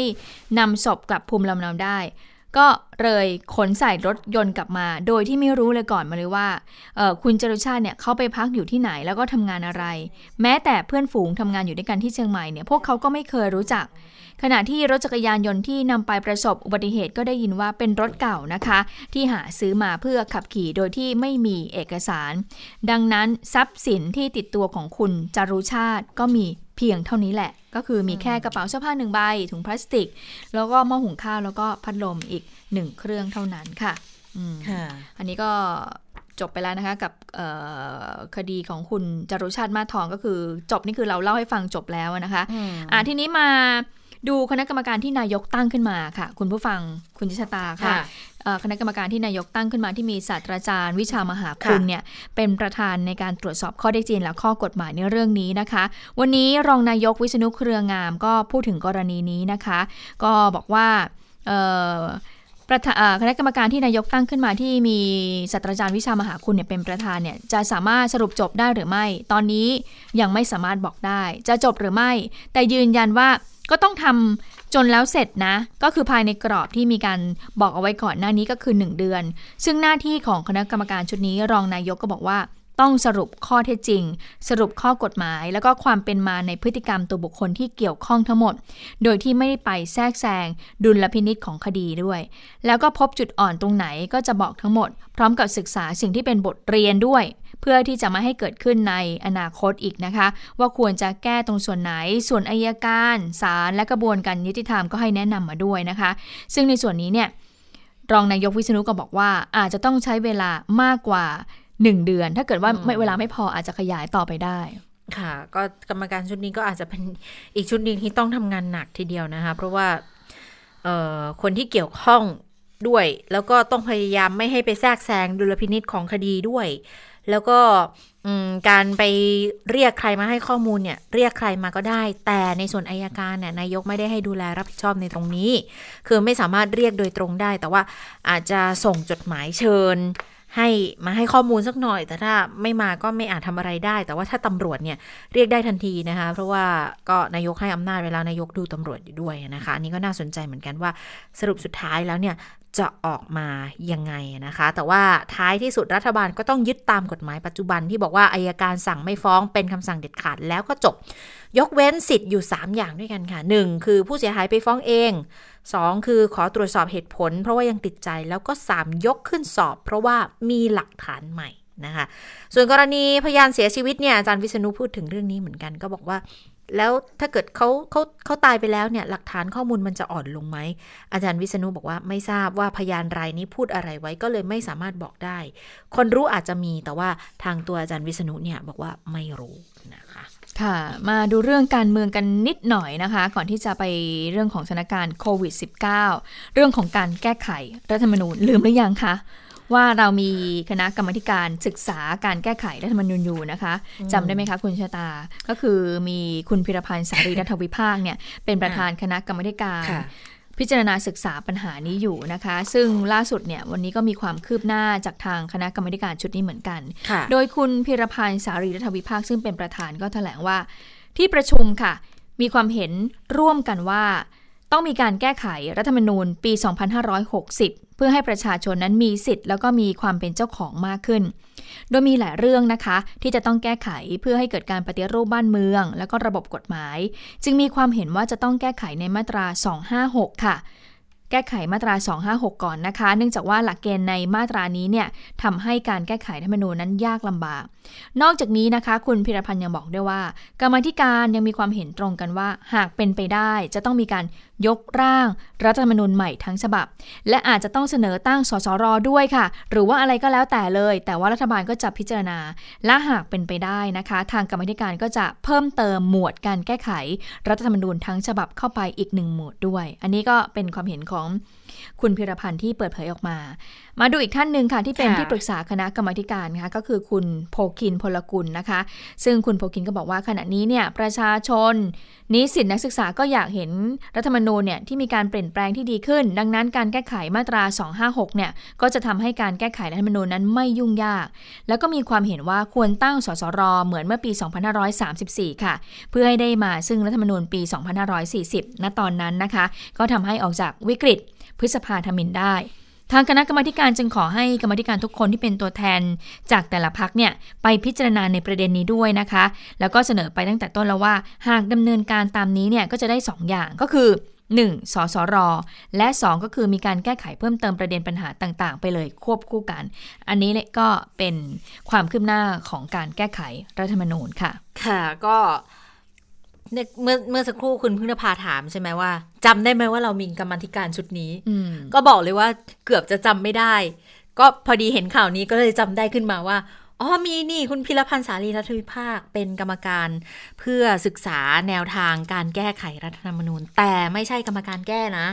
นำศพกลับภูมิลำเนาได้ก็เลยขนใส่รถยนต์กลับมาโดยที่ไม่รู้เลยก่อนมาเลยว่าคุณจารุชาติเนี่ยเขาไปพักอยู่ที่ไหนแล้วก็ทำงานอะไรแม้แต่เพื่อนฝูงทำงานอยู่ด้วยกันที่เชียงใหม่เนี่ยพวกเขาก็ไม่เคยรู้จักขณะที่รถจักรยานยนต์ที่นำไปประสบอุบัติเหตุก็ได้ยินว่าเป็นรถเก่านะคะที่หาซื้อมาเพื่อขับขี่โดยที่ไม่มีเอกสารดังนั้นทรัพย์สินที่ติดตัวของคุณจารุชาติก็มีเพียงเท่านี้แหละก็คือมีแค่กระเป๋าเสื้อผ้า1ใบถุงพลาสติกแล้วก็หม้อหุงข้าวแล้วก็พัดลมอีก1เครื่องเท่านั้นค่ะ อันนี้ก็จบไปแล้วนะคะกับคดีของคุณจารุชาติมาทองก็คือจบนี่คือเราเล่าให้ฟังจบแล้วนะคะทีนี้มาดูคณะกรรมการที่นายกตั้งขึ้นมาค่ะคุณผู้ฟังคุณจิชตาค่ะคณะกรรมการที่นายกตั้งขึ้นมาที่มีศาสตราจารย์วิชามหาคุณเนี่ยเป็นประธานในการตรวจสอบข้อเท็จจริงและข้อกฎหมายในเรื่องนี้นะคะวันนี้รองนายกวิษณุเครืองามก็พูดถึงกรณีนี้นะคะก็บอกว่าคณะกรรมการที่นายกตั้งขึ้นมาที่มีศาสตราจารย์วิชามหาคุณเนี่ยเป็นประธานเนี่ยจะสามารถสรุปจบได้หรือไม่ตอนนี้ยังไม่สามารถบอกได้จะจบหรือไม่แต่ยืนยันว่าก็ต้องทำจนแล้วเสร็จนะก็คือภายในกรอบที่มีการบอกเอาไว้ก่อนหน้านี้ก็คือ1เดือนซึ่งหน้าที่ของคณะกรรมการชุดนี้รองนายกก็บอกว่าต้องสรุปข้อเท็จจริงสรุปข้อกฎหมายแล้วก็ความเป็นมาในพฤติกรรมตัวบุคคลที่เกี่ยวข้องทั้งหมดโดยที่ไม่ได้ไปแทรกแซงดุลพินิจของคดีด้วยแล้วก็พบจุดอ่อนตรงไหนก็จะบอกทั้งหมดพร้อมกับศึกษาสิ่งที่เป็นบทเรียนด้วยเพื่อที่จะไม่ให้เกิดขึ้นในอนาคตอีกนะคะว่าควรจะแก้ตรงส่วนไหนส่วนอัยการศาลและกระบวนการยุติธรรมก็ให้แนะนำมาด้วยนะคะซึ่งในส่วนนี้เนี่ยรองนายกวิษณุก็บอกว่าอาจจะต้องใช้เวลามากกว่า1เดือนถ้าเกิดว่าเวลาไม่พออาจจะขยายต่อไปได้ค่ะก็กรรมการชุดนี้ก็อาจจะเป็นอีกชุดนึงที่ต้องทำงานหนักทีเดียวนะคะเพราะว่าคนที่เกี่ยวข้องด้วยแล้วก็ต้องพยายามไม่ให้ไปแทรกแซงดุลพินิจของคดีด้วยแล้วก็การไปเรียกใครมาให้ข้อมูลเนี่ยเรียกใครมาก็ได้แต่ในส่วนอัยการเนี่ยนายกไม่ได้ให้ดูแลรับผิดชอบในตรงนี้คือไม่สามารถเรียกโดยตรงได้แต่ว่าอาจจะส่งจดหมายเชิญ ให้มาให้ข้อมูลสักหน่อยแต่ถ้าไม่มาก็ไม่อาจทำอะไรได้แต่ว่าถ้าตำรวจเนี่ยเรียกได้ทันทีนะคะเพราะว่าก็นายกให้อำนาจเวลานายกดูตำรวจอยู่ด้วยนะคะอันนี้ก็น่าสนใจเหมือนกันว่าสรุปสุดท้ายแล้วเนี่ยจะออกมายังไงนะคะแต่ว่าท้ายที่สุดรัฐบาลก็ต้องยึดตามกฎหมายปัจจุบันที่บอกว่าอัยการสั่งไม่ฟ้องเป็นคำสั่งเด็ดขาดแล้วก็จบยกเว้นสิทธิ์อยู่3อย่างด้วยกันค่ะ1คือผู้เสียหายไปฟ้องเอง2คือขอตรวจสอบเหตุผลเพราะว่ายังติดใจแล้วก็3ยกขึ้นสอบเพราะว่ามีหลักฐานใหม่นะคะส่วนกรณีพยานเสียชีวิตเนี่ยอาจารย์วิษณุพูดถึงเรื่องนี้เหมือนกันก็บอกว่าแล้วถ้าเกิดเขาตายไปแล้วเนี่ยหลักฐานข้อมูลมันจะอ่อนลงไหมอาจารย์วิษณุบอกว่าไม่ทราบว่าพยานรายนี้พูดอะไรไว้ก็เลยไม่สามารถบอกได้คนรู้อาจจะมีแต่ว่าทางตัวอาจารย์วิษณุเนี่ยบอกว่าไม่รู้นะคะค่ะมาดูเรื่องการเมืองกันนิดหน่อยนะคะก่อนที่จะไปเรื่องของสถานการณ์โควิด -19 เรื่องของการแก้ไขรัฐธรรมนูญลืมหรือยังคะว่าเรามีคณะกรรมการศึกษาการแก้ไขรัฐธรรมนูญอยู่นะคะจำได้ไหมคะคุณชะตาก็คือมีคุณพิรพันธ์สารีรัฐวิภาคเนี่ยเป็นประธานคณะกรรมการพิจารณาศึกษาปัญหานี้อยู่นะคะซึ่งล่าสุดเนี่ยวันนี้ก็มีความคืบหน้าจากทางคณะกรรมการชุดนี้เหมือนกันโดยคุณพิรพันธ์สารีรัฐวิภาคซึ่งเป็นประธานก็แถลงว่าที่ประชุมค่ะมีความเห็นร่วมกันว่าต้องมีการแก้ไขรัฐธรรมนูญปี 2560 เพื่อให้ประชาชนนั้นมีสิทธิ์แล้วก็มีความเป็นเจ้าของมากขึ้นโดยมีหลายเรื่องนะคะที่จะต้องแก้ไขเพื่อให้เกิดการปฏิรูปบ้านเมืองแล้วก็ระบบกฎหมายจึงมีความเห็นว่าจะต้องแก้ไขในมาตรา 256 ค่ะแก้ไขมาตรา 256 ก่อนนะคะเนื่องจากว่าหลักเกณฑ์ในมาตรานี้เนี่ยทำให้การแก้ไขรัฐธรรมนูญนั้นยากลำบากนอกจากนี้นะคะคุณพิรพันธ์ยังบอกด้วยว่ากรรมาธิการยังมีความเห็นตรงกันว่าหากเป็นไปได้จะต้องมีการยกร่างรัฐธรรมนูญใหม่ทั้งฉบับและอาจจะต้องเสนอตั้งสสร.ด้วยค่ะหรือว่าอะไรก็แล้วแต่เลยแต่ว่ารัฐบาลก็จะพิจารณาและหากเป็นไปได้นะคะทางกรรมาธิการก็จะเพิ่มเติมหมวดการแก้ไขรัฐธรรมนูญทั้งฉบับเข้าไปอีก1หมวดด้วยอันนี้ก็เป็นความเห็นของคุณพิรพันธ์ที่เปิดเผยออกมามาดูอีกท่านหนึ่งค่ะที่เป็นที่ปรึกษาคณะกรรมาธิการนะคะก็คือคุณโพคินพลกุลนะคะซึ่งคุณโพคินก็บอกว่าขณะนี้เนี่ยประชาชนนิสิตนักศึกษาก็อยากเห็นรัฐธรรมนูญเนี่ยที่มีการเปลี่ยนแปลงที่ดีขึ้นดังนั้นการแก้ไขมาตรา256เนี่ยก็จะทำให้การแก้ไขรัฐธรรมนูญนั้นไม่ยุ่งยากแล้วก็มีความเห็นว่าควรตั้งสสร.เหมือนเมื่อปี2534ค่ะเพื่อให้ได้มาซึ่งรัฐธรรมนูญปี2540ณตอนนั้นนะคะก็ทำให้ออกจากวิกฤตพฤษภาธมิฬได้ทางคณะกรรมาการจึงขอให้กรรมาการทุกคนที่เป็นตัวแทนจากแต่ละพรรคเนี่ยไปพิจารณาในประเด็นนี้ด้วยนะคะแล้วก็เสนอไปตั้งแต่ต้นแล้วว่าหากดำเนินการตามนี้เนี่ยก็จะได้2 อย่างก็คือ1สสร.และ2ก็คือมีการแก้ไขเพิ่มเติมประเด็นปัญหาต่างๆไปเลยควบคู่กันอันนี้เลยก็เป็นความคืบหน้าของการแก้ไขรัฐธรรมนูญค่ะค่ะก็เมื่อสักครู่คุณพึ่งนภาถามใช่ไหมว่าจำได้ไหมว่าเรามีกรรมาธิการชุดนี้ก็บอกเลยว่าเกือบจะจำไม่ได้ก็พอดีเห็นข่าวนี้ก็เลยจำได้ขึ้นมาว่าอ๋อมีนี่คุณพิรพันธ์สารีรัฐวิภาคเป็นกรรมการเพื่อศึกษาแนวทางการแก้ไขรัฐธรรมนูญแต่ไม่ใช่กรรมการแก้นะ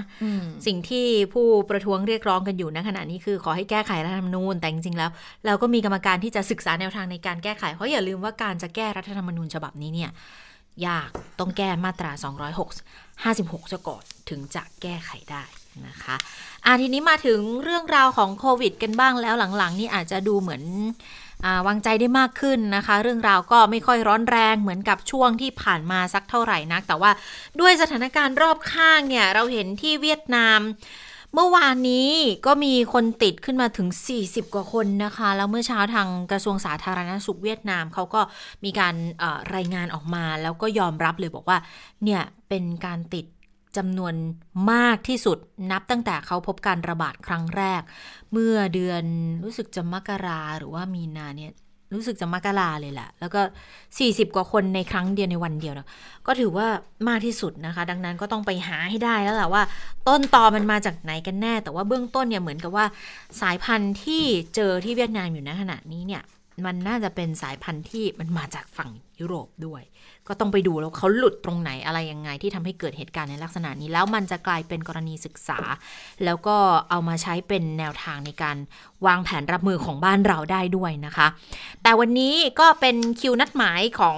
สิ่งที่ผู้ประท้วงเรียกร้องกันอยู่ณขณะนี้คือขอให้แก้ไขรัฐธรรมนูญแต่จริงๆแล้วเราก็มีกรรมการที่จะศึกษาแนวทางในการแก้ไขเพราะอย่าลืมว่าการจะแก้รัฐธรรมนูญฉบับนี้เนี่ยยากต้องแก้มาตรา256ซะก่อนถึงจะแก้ไขได้นะคะทีนี้มาถึงเรื่องราวของโควิดกันบ้างแล้วหลังๆนี่อาจจะดูเหมือนวางใจได้มากขึ้นนะคะเรื่องราวก็ไม่ค่อยร้อนแรงเหมือนกับช่วงที่ผ่านมาสักเท่าไหร่นักแต่ว่าด้วยสถานการณ์รอบข้างเนี่ยเราเห็นที่เวียดนามเมื่อวานนี้ก็มีคนติดขึ้นมาถึง40กว่าคนนะคะแล้วเมื่อเช้าทางกระทรวงสาธารณสุขเวียดนามเขาก็มีการรายงานออกมาแล้วก็ยอมรับเลยบอกว่าเนี่ยเป็นการติดจำนวนมากที่สุดนับตั้งแต่เขาพบการระบาดครั้งแรกเมื่อเดือนรู้สึกจะมกราหรือว่ามีนาเนี่ยรู้สึกจะมกราเลยแหละแล้วก็40กว่าคนในครั้งเดียวในวันเดียวนะก็ถือว่ามากที่สุดนะคะดังนั้นก็ต้องไปหาให้ได้แล้วแหละว่าต้นตอมันมาจากไหนกันแน่แต่ว่าเบื้องต้นเนี่ยเหมือนกับว่าสายพันธุ์ที่เจอที่เวียดนามอยู่ณขณะนี้เนี่ยมันน่าจะเป็นสายพันธุ์ที่มันมาจากฝั่งยุโรปด้วยก็ต้องไปดูแล้วเขาหลุดตรงไหนอะไรยังไงที่ทำให้เกิดเหตุการณ์ในลักษณะนี้แล้วมันจะกลายเป็นกรณีศึกษาแล้วก็เอามาใช้เป็นแนวทางในการวางแผนรับมือของบ้านเราได้ด้วยนะคะแต่วันนี้ก็เป็นคิวนัดหมายของ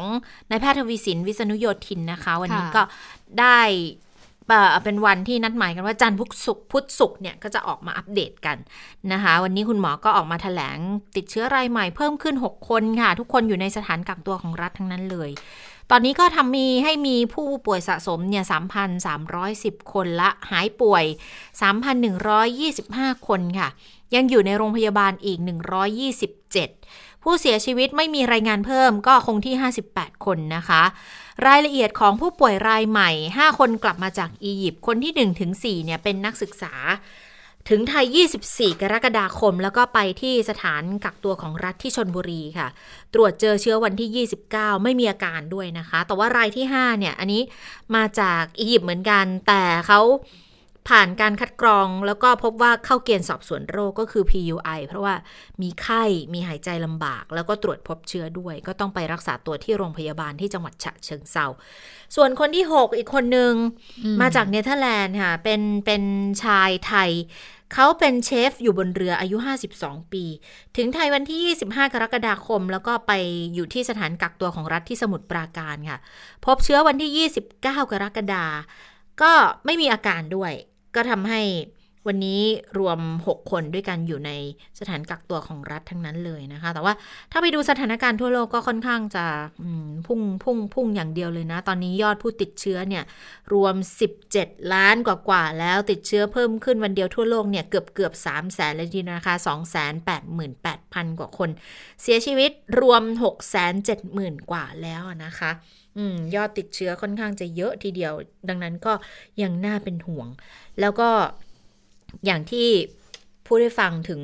นายแพทย์ทวีสินวิษณุโยธินนะคะวันนี้ก็ได้ไป เป็นวันที่นัดหมายกันว่าจันทร์พุธศุกร์เนี่ยก็จะออกมาอัปเดตกันนะคะวันนี้คุณหมอก็ออกมาแถลงติดเชื้อรายใหม่เพิ่มขึ้น6คนค่ะทุกคนอยู่ในสถานกักตัวของรัฐทั้งนั้นเลยตอนนี้ก็มีผู้ป่วยสะสมเนี่ย 3,310 คนละหายป่วย 3,125 คนค่ะยังอยู่ในโรงพยาบาลอีก127ผู้เสียชีวิตไม่มีรายงานเพิ่มก็คงที่58คนนะคะรายละเอียดของผู้ป่วยรายใหม่5คนกลับมาจากอียิปต์คนที่ 1-4 เนี่ยเป็นนักศึกษาถึงไทย24กรกฎาคมแล้วก็ไปที่สถานกักตัวของรัฐที่ชลบุรีค่ะตรวจเจอเชื้อวันที่29ไม่มีอาการด้วยนะคะแต่ว่ารายที่5เนี่ยอันนี้มาจากอียิปต์เหมือนกันแต่เขาผ่านการคัดกรองแล้วก็พบว่าเข้าเกณฑ์สอบสวนโรคก็คือ PUI เพราะว่ามีไข้มีหายใจลำบากแล้วก็ตรวจพบเชื้อด้วยก็ต้องไปรักษาตัวที่โรงพยาบาลที่จังหวัดฉะเชิงเทราส่วนคนที่6อีกคนนึงมาจากเนเธอร์แลนด์ค่ะเป็นชายไทยเขาเป็นเชฟอยู่บนเรืออายุ52ปีถึงไทยวันที่25กรกฎาคมแล้วก็ไปอยู่ที่สถานกักตัวของรัฐที่สมุทรปราการค่ะพบเชื้อวันที่29กรกฎาคมก็ไม่มีอาการด้วยก็ทำให้วันนี้รวม6คนด้วยกันอยู่ในสถานกักตัวของรัฐทั้งนั้นเลยนะคะแต่ว่าถ้าไปดูสถานการณ์ทั่วโลกก็ค่อนข้างจะพุ่งอย่างเดียวเลยนะตอนนี้ยอดผู้ติดเชื้อเนี่ยรวม17ล้านกว่าแล้วติดเชื้อเพิ่มขึ้นวันเดียวทั่วโลกเนี่ยเกือบ 300,000 เลยทีเดียวนะคะ 288,000 กว่าคนเสียชีวิตรวม 670,000 กว่าแล้วนะคะยอดติดเชื้อค่อนข้างจะเยอะทีเดียวดังนั้นก็ยังน่าเป็นห่วงแล้วก็อย่างที่พูดให้ฟังถึง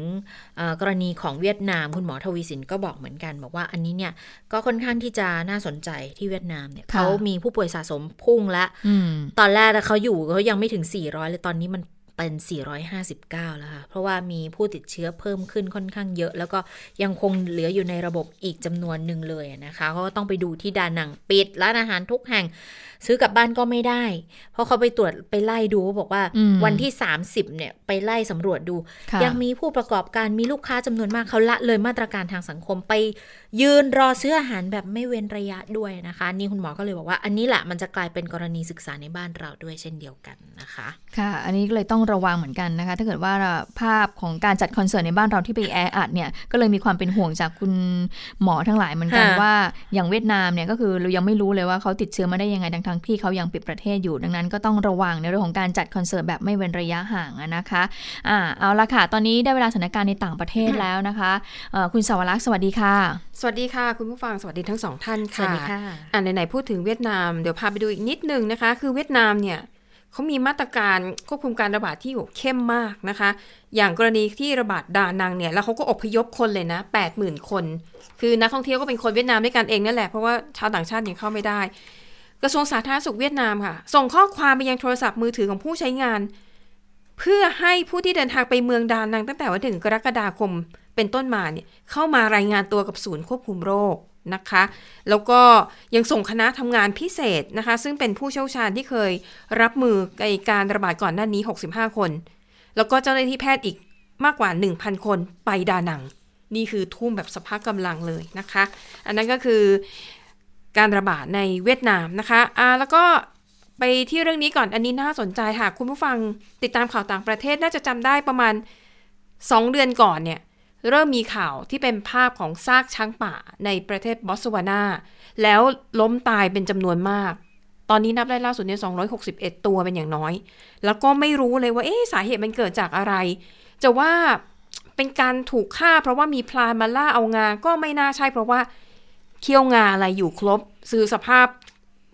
กรณีของเวียดนามคุณหมอทวีสินก็บอกเหมือนกันบอกว่าอันนี้เนี่ยก็ค่อนข้างที่จะน่าสนใจที่เวียดนามเนี่ยเขามีผู้ป่วยสะสมพุ่งละตอนแรกเขายังไม่ถึง400เลยตอนนี้มันเป็น459แล้วค่ะเพราะว่ามีผู้ติดเชื้อเพิ่มขึ้นค่อนข้างเยอะแล้วก็ยังคงเหลืออยู่ในระบบอีกจำนวนหนึ่งเลยนะคะเขาก็ต้องไปดูที่ดานังปิดร้านอาหารทุกแห่งซื้อกลับบ้านก็ไม่ได้เพราะเขาไปตรวจไปไล่ดูบอกว่าวันที่30เนี่ยไปไล่สำรวจดูยังมีผู้ประกอบการมีลูกค้าจำนวนมากเขาละเลยมาตรการทางสังคมไปยืนรอซื้ออาหารแบบไม่เว้นระยะด้วยนะคะนี่คุณหมอก็เลยบอกว่าอันนี้แหละมันจะกลายเป็นกรณีศึกษาในบ้านเราด้วยเช่นเดียวกันนะคะค่ะอันนี้เลยต้องระวังเหมือนกันนะคะถ้าเกิดว่าภาพของการจัดคอนเสิร์ตในบ้านเราที่ไปแออัดเนี่ยก็เลยมีความเป็นห่วงจากคุณหมอทั้งหลายเหมือนกันว่าอย่างเวียดนามเนี่ยก็คือเรายังไม่รู้เลยว่าเขาติดเชื้อมาได้ยังไงทั้งที่เขายังปิดประเทศอยู่ดังนั้นก็ต้องระวังในเรื่องของการจัดคอนเสิร์ตแบบไม่เว้นระยะห่างนะคะเอาละค่ะตอนนี้ได้เวลาสถานการณ์ในต่างประเทศแล้วนะคะคุณสวรักษ์สวัสดีค่ะสวัสดีค่ะคุณผู้ฟังสวัสดีทั้งสองท่านค่ะสวัสดีค่ะไหนพูดถึงเวียดนามเดี๋ยวพาไปดูอีกนิดนึงนะคะคือเวียดนามเนี่ยเขามีมาตรการควบคุมการระบาดที่เข้มมากนะคะอย่างกรณีที่ระบาดดานังเนี่ยแล้วเขาก็อพยพคนเลยนะ 80,000 คนคือนักท่องเที่ยวก็เป็นคนเวียดนามด้วยกันเองนั่นแหละเพราะว่าชาวต่างชาติเนี่ยเข้าไม่ได้กระทรวงสาธารณสุขเวียดนามค่ะส่งข้อความไปยังโทรศัพท์มือถือของผู้ใช้งานเพื่อให้ผู้ที่เดินทางไปเมืองดานังตั้งแต่วันที่1กรกฎาคมเป็นต้นมาเนี่ยเข้ามารายงานตัวกับศูนย์ควบคุมโรคนะคะแล้วก็ยังส่งคณะทำงานพิเศษนะคะซึ่งเป็นผู้เชี่ยวชาญที่เคยรับมือกับการระบาดก่อนหน้านี้65คนแล้วก็เจ้าหน้าที่แพทย์อีกมากกว่า 1,000 คนไปดานังนี่คือทุ่มแบบสภาพกำลังเลยนะคะอันนั้นก็คือการระบาดในเวียดนามนะคะแล้วก็ไปที่เรื่องนี้ก่อนอันนี้น่าสนใจหากคุณผู้ฟังติดตามข่าวต่างประเทศน่าจะจำได้ประมาณ2เดือนก่อนเนี่ยเริ่มมีข่าวที่เป็นภาพของซากช้างป่าในประเทศบอตสวานาแล้วล้มตายเป็นจำนวนมากตอนนี้นับได้ล่าสุดเนี่ย261ตัวเป็นอย่างน้อยแล้วก็ไม่รู้เลยว่าสาเหตุมันเกิดจากอะไรจะว่าเป็นการถูกฆ่าเพราะว่ามีพลานมาล่าเอางาก็ไม่น่าใช่เพราะว่าเขี้ยวงาอะไรอยู่ครบซื้อสภาพ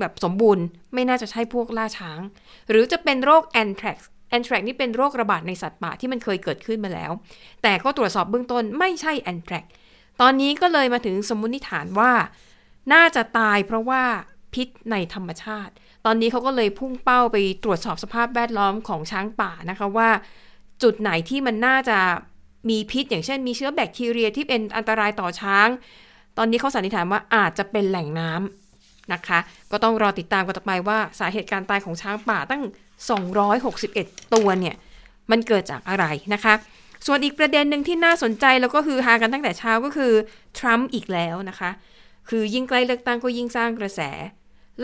แบบสมบูรณ์ไม่น่าจะใช่พวกล่าช้างหรือจะเป็นโรคแอนแทรกซ์นี่เป็นโรคระบาดในสัตว์ป่าที่มันเคยเกิดขึ้นมาแล้วแต่ก็ตรวจสอบเบื้องต้นไม่ใช่แอนแทรกซ์ตอนนี้ก็เลยมาถึงสมมุติฐานว่าน่าจะตายเพราะว่าพิษในธรรมชาติตอนนี้เขาก็เลยพุ่งเป้าไปตรวจสอบสภาพแวดล้อมของช้างป่านะคะว่าจุดไหนที่มันน่าจะมีพิษอย่างเช่นมีเชื้อแบคทีเรียที่เป็นอันตรายต่อช้างตอนนี้เขาสันนิษฐานว่าอาจจะเป็นแหล่งน้ำนะคะก็ต้องรอติดตามกันต่อไปว่าสาเหตุการตายของช้างป่าตั้ง261ตัวเนี่ยมันเกิดจากอะไรนะคะส่วนอีกประเด็นหนึ่งที่น่าสนใจแล้วก็คือฮากันตั้งแต่เช้าก็คือทรัมป์อีกแล้วนะคะคือยิ่งใกล้เลือกตั้งก็ยิ่งสร้างกระแส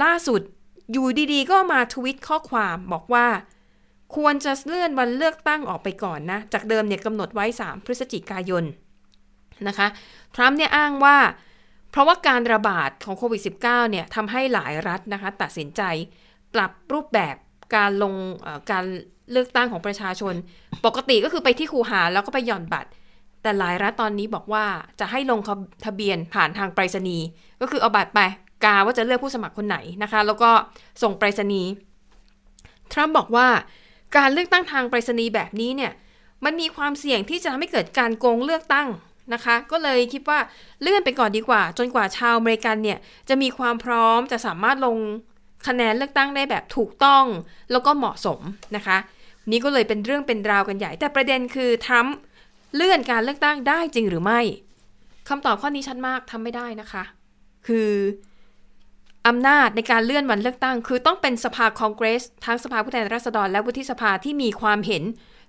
ล่าสุด อยู่ดีๆก็มาทวิตข้อความบอกว่าควรจะเลื่อนวันเลือกตั้งออกไปก่อนนะจากเดิมเนี่ยกำหนดไว้3พฤศจิกายนนะคะทรัมป์เนี่ยอ้างว่าเพราะว่าการระบาดของโควิด -19 เนี่ยทำให้หลายรัฐนะคะตัดสินใจปรับรูปแบบการเลือกตั้งของประชาชนปกติก็คือไปที่คูหาแล้วก็ไปหย่อนบัตรแต่หลายรัฐตอนนี้บอกว่าจะให้ลงทะเบียนผ่านทางไปรษณีย์ก็คือเอาบัตรไปกาว่าจะเลือกผู้สมัครคนไหนนะคะแล้วก็ส่งไปรษณีย์ทรัมป์บอกว่าการเลือกตั้งทางไปรษณีย์แบบนี้เนี่ยมันมีความเสี่ยงที่จะไม่เกิดการโกงเลือกตั้งนะคะก็เลยคิดว่าเลื่อนไปก่อนดีกว่าจนกว่าชาวอเมริกันเนี่ยจะมีความพร้อมจะสามารถลงคะแนนเลือกตั้งได้แบบถูกต้องแล้วก็เหมาะสมนะคะนี่ก็เลยเป็นเรื่องเป็นราวกันใหญ่แต่ประเด็นคือทรัมป์เลื่อนการเลือกตั้งได้จริงหรือไม่คำตอบข้อนี้ชัดมากทำไม่ได้นะคะคืออำนาจในการเลื่อนวันเลือกตั้งคือต้องเป็นสภาคองเกรสทั้งสภาผู้แทนราษฎรและวุฒิสภาที่มีความเห็น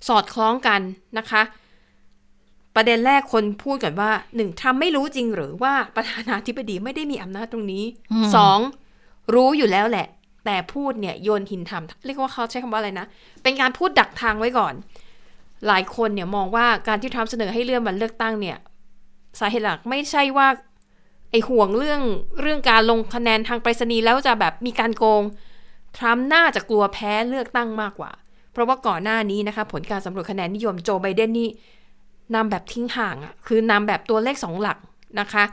สอดคล้องกันนะคะประเด็นแรกคนพูดกันว่า 1. ทรัมป์ไม่รู้จริงหรือว่าประธานาธิบดีไม่ได้มีอำนาจตรงนี้ 2. รู้อยู่แล้วแหละแต่พูดเนี่ยโยนหินถามเรียกว่าเขาใช้คำว่าอะไรนะเป็นการพูดดักทางไว้ก่อนหลายคนเนี่ยมองว่าการที่ทรัมป์เสนอให้เลื่อนวันเลือกตั้งเนี่ยสาเหตุหลักไม่ใช่ว่าไอห่วงเรื่องการลงคะแนนทางไปรษณีย์แล้วจะแบบมีการโกงทรัมป์น่าจะกลัวแพ้เลือกตั้งมากกว่าเพราะว่าก่อนหน้านี้นะคะผลการสำรวจคะแนนนิยมโจไบเดนนี่นำแบบทิ้งห่างอ่ะคือนำแบบตัวเลข2หลักนะคะ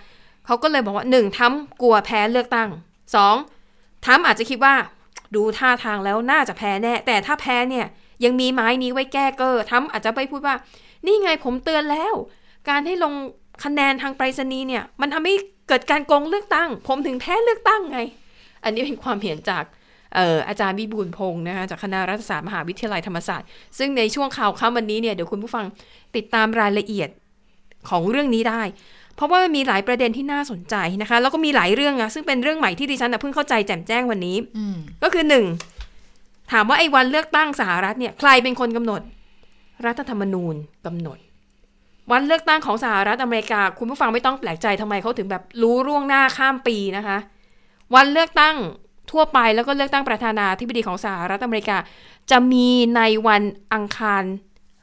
เขาก็เลยบอกว่า 1. ทรัมป์กลัวแพ้เลือกตั้ง 2. ทรัมป์อาจจะคิดว่าดูท่าทางแล้วน่าจะแพ้แน่แต่ถ้าแพ้เนี่ยยังมีไม้นี้ไว้แก้เกอทรัมป์อาจจะไปพูดว่านี่ไงผมเตือนแล้วการให้ลงคะแนนทางไปรษณีย์เนี่ยมันทำให้เกิดการโกงเลือกตั้งผมถึงแพ้เลือกตั้งไงอันนี้เป็นความเห็นจากอาจารย์วิบูลย์พงษ์นะคะจากคณะรัฐศาสตร์มหาวิทยาลัยธรรมศาสตร์ซึ่งในช่วงข่าวค่ำวันนี้เนี่ยเดี๋ยวคุณผู้ฟังติดตามรายละเอียดของเรื่องนี้ได้เพราะว่ามันมีหลายประเด็นที่น่าสนใจนะคะแล้วก็มีหลายเรื่องนะซึ่งเป็นเรื่องใหม่ที่ดิฉันเพิ่งเข้าใจแจ่มแจ้งวันนี้ก็คือ1ถามว่าไอ้วันเลือกตั้งสหรัฐเนี่ยใครเป็นคนกำหนดรัฐธรรมนูญกำหนดวันเลือกตั้งของสหรัฐอเมริกาคุณผู้ฟังไม่ต้องแปลกใจทำไมเขาถึงแบบรู้ล่วงหน้าข้ามปีนะคะวันเลือกตั้งทั่วไปแล้วก็เลือกตั้งประธานาธิบดีของสหรัฐอเมริกาจะมีในวันอังคาร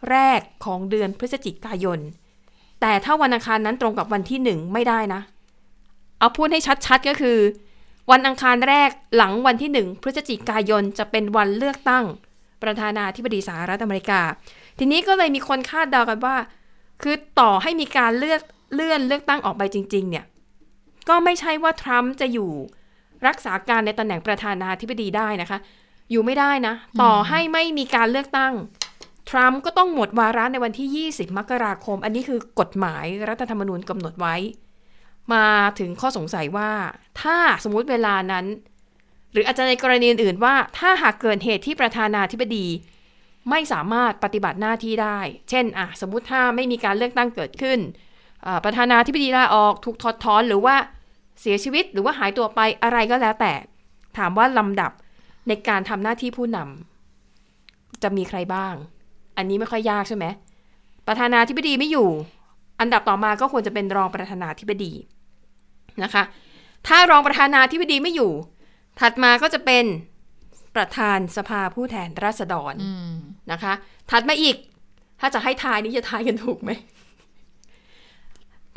แรกของเดือนพฤศจิกายนแต่ถ้าวันอังคารนั้นตรงกับวันที่1ไม่ได้นะเอาพูดให้ชัดๆก็คือวันอังคารแรกหลังวันที่1พฤศจิกายนจะเป็นวันเลือกตั้งประธานาธิบดีสหรัฐอเมริกาทีนี้ก็เลยมีคนคาดเดากันว่าคือต่อให้มีการเลื่อนเลือกตั้งออกไปจริงๆเนี่ยก็ไม่ใช่ว่าทรัมป์จะอยู่รักษาการในตำแหน่งประธานาธิบดีได้นะคะอยู่ไม่ได้นะต่อให้ไม่มีการเลือกตั้งทรัมป์ก็ต้องหมดวาระในวันที่20มกราคมอันนี้คือกฎหมายรัฐธรรมนูญกำหนดไว้มาถึงข้อสงสัยว่าถ้าสมมุติเวลานั้นหรืออาจจะในกรณีอื่นว่าถ้าหากเกิดเหตุที่ประธานาธิบดีไม่สามารถปฏิบัติหน้าที่ได้เช่นสมมุติถ้าไม่มีการเลือกตั้งเกิดขึ้นประธานาธิบดีลาออกถูกถอดถอนหรือว่าเสียชีวิตหรือว่าหายตัวไปอะไรก็แล้วแต่ถามว่าลำดับในการทำหน้าที่ผู้นำจะมีใครบ้างอันนี้ไม่ค่อยยากใช่ไหมประธานาธิบดีไม่อยู่อันดับต่อมาก็ควรจะเป็นรองประธานาธิบดีนะคะถ้ารองประธานาธิบดีไม่อยู่ถัดมาก็จะเป็นประธานสภาผู้แทนราษฎรนะคะถัดมาอีกถ้าจะให้ทายนี่จะทายกันถูกไหม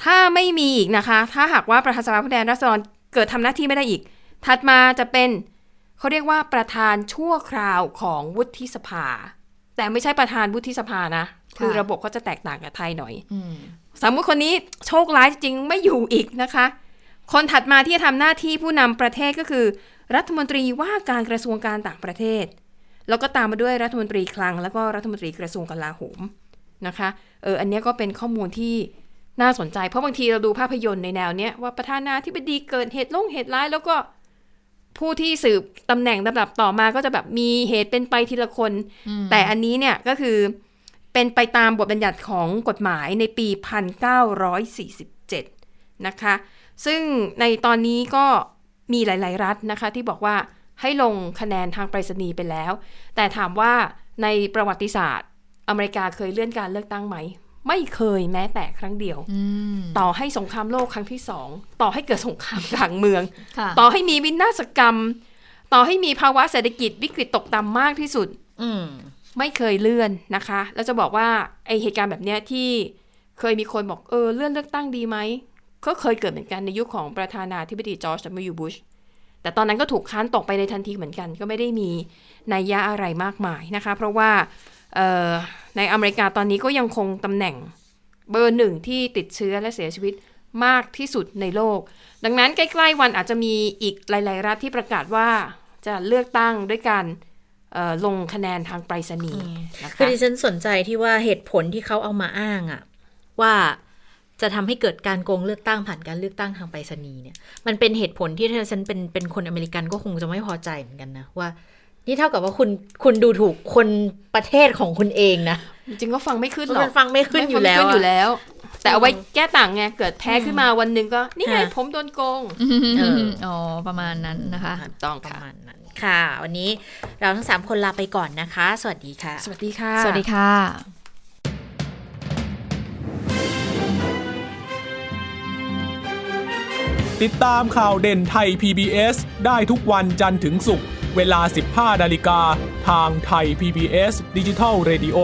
ถ้าไม่มีอีกนะคะถ้าหากว่าประธานสภาผู้แทนราษฎรเกิดทำหน้าที่ไม่ได้อีกถัดมาจะเป็นเขาเรียกว่าประธานชั่วคราวของวุฒิสภาแต่ไม่ใช่ประธานวุฒิสภานะคือระบบเขาจะแตกต่างกับไทยหน่อยสมมุติคนนี้โชคร้ายจริงไม่อยู่อีกนะคะคนถัดมาที่จะทำหน้าที่ผู้นำประเทศก็คือรัฐมนตรีว่าการกระทรวงการต่างประเทศแล้วก็ตามมาด้วยรัฐมนตรีคลังแล้วก็รัฐมนตรีกระทรวงกลาโหมนะคะอันนี้ก็เป็นข้อมูลที่น่าสนใจเพราะบางทีเราดูภาพยนตร์ในแนวเนี้ยว่าประธานาธิบดีเกิดเหตุร้ายแล้วก็ผู้ที่สืบตำแหน่งลำดับต่อมาก็จะแบบมีเหตุเป็นไปทีละคนแต่อันนี้เนี่ยก็คือเป็นไปตามบทบัญญัติของกฎหมายในปี1947นะคะซึ่งในตอนนี้ก็มีหลายๆรัฐนะคะที่บอกว่าให้ลงคะแนนทางไปรษณีย์ไปแล้วแต่ถามว่าในประวัติศาสตร์อเมริกาเคยเลื่อนการเลือกตั้งไหมไม่เคยแม้แต่ครั้งเดียวต่อให้สงครามโลกครั้งที่ 2ต่อให้เกิดสงครามกลางเมืองต่อให้มีวินาศกรรม ต่อให้มีภาวะเศรษฐกิจวิกฤตตกต่ำมากที่สุดไม่เคยเลื่อนนะคะแล้วจะบอกว่าไอเหตุการณ์แบบเนี้ยที่เคยมีคนบอกเลื่อนเลือกตั้งดีไหมก็เคยเกิดเหมือนกันในยุคของประธานาธิบดีจอร์จ W. บุชแต่ตอนนั้นก็ถูกค้านตกไปในทันทีเหมือนกันก็ไม่ได้มีนัยยะอะไรมากมายนะคะเพราะว่าในอเมริกาตอนนี้ก็ยังคงตำแหน่งเบอร์หนึ่งที่ติดเชื้อและเสียชีวิตมากที่สุดในโลกดังนั้นใกล้ๆวันอาจจะมีอีกหลายๆรัฐที่ประกาศว่าจะเลือกตั้งด้วยการลงคะแนนทางไปรษณีย์นะคะดิฉันสนใจที่ว่าเหตุผลที่เขาเอามาอ้างอะว่าจะทำให้เกิดการโกงเลือกตั้งผ่านการเลือกตั้งทางไปรษณีย์เนี่ยมันเป็นเหตุผลที่ดิฉันเป็นคนอเมริกันก็คงจะไม่พอใจเหมือนกันนะว่านี่เท่ากับว่าคุณดูถูกคนประเทศของคุณเองนะจริงก็ฟังไม่ขึ้นหรอกมันฟังไม่ขึ้นอยู่แล้วแต่เอาไว้แก้ต่างไงเกิดแพ้ขึ้นมาวันนึงก็นี่ไงผมโดนโกงอ๋อประมาณนั้นนะคะต้องประมาณนั้นค่ะวันนี้เราทั้ง3คนลาไปก่อนนะคะสวัสดีค่ะสวัสดีค่ะสวัสดีค่ะติดตามข่าวเด่นไทย PBS ได้ทุกวันจันทร์ถึงศุกร์เวลา 15:00 นทางไทย PBS Digital Radio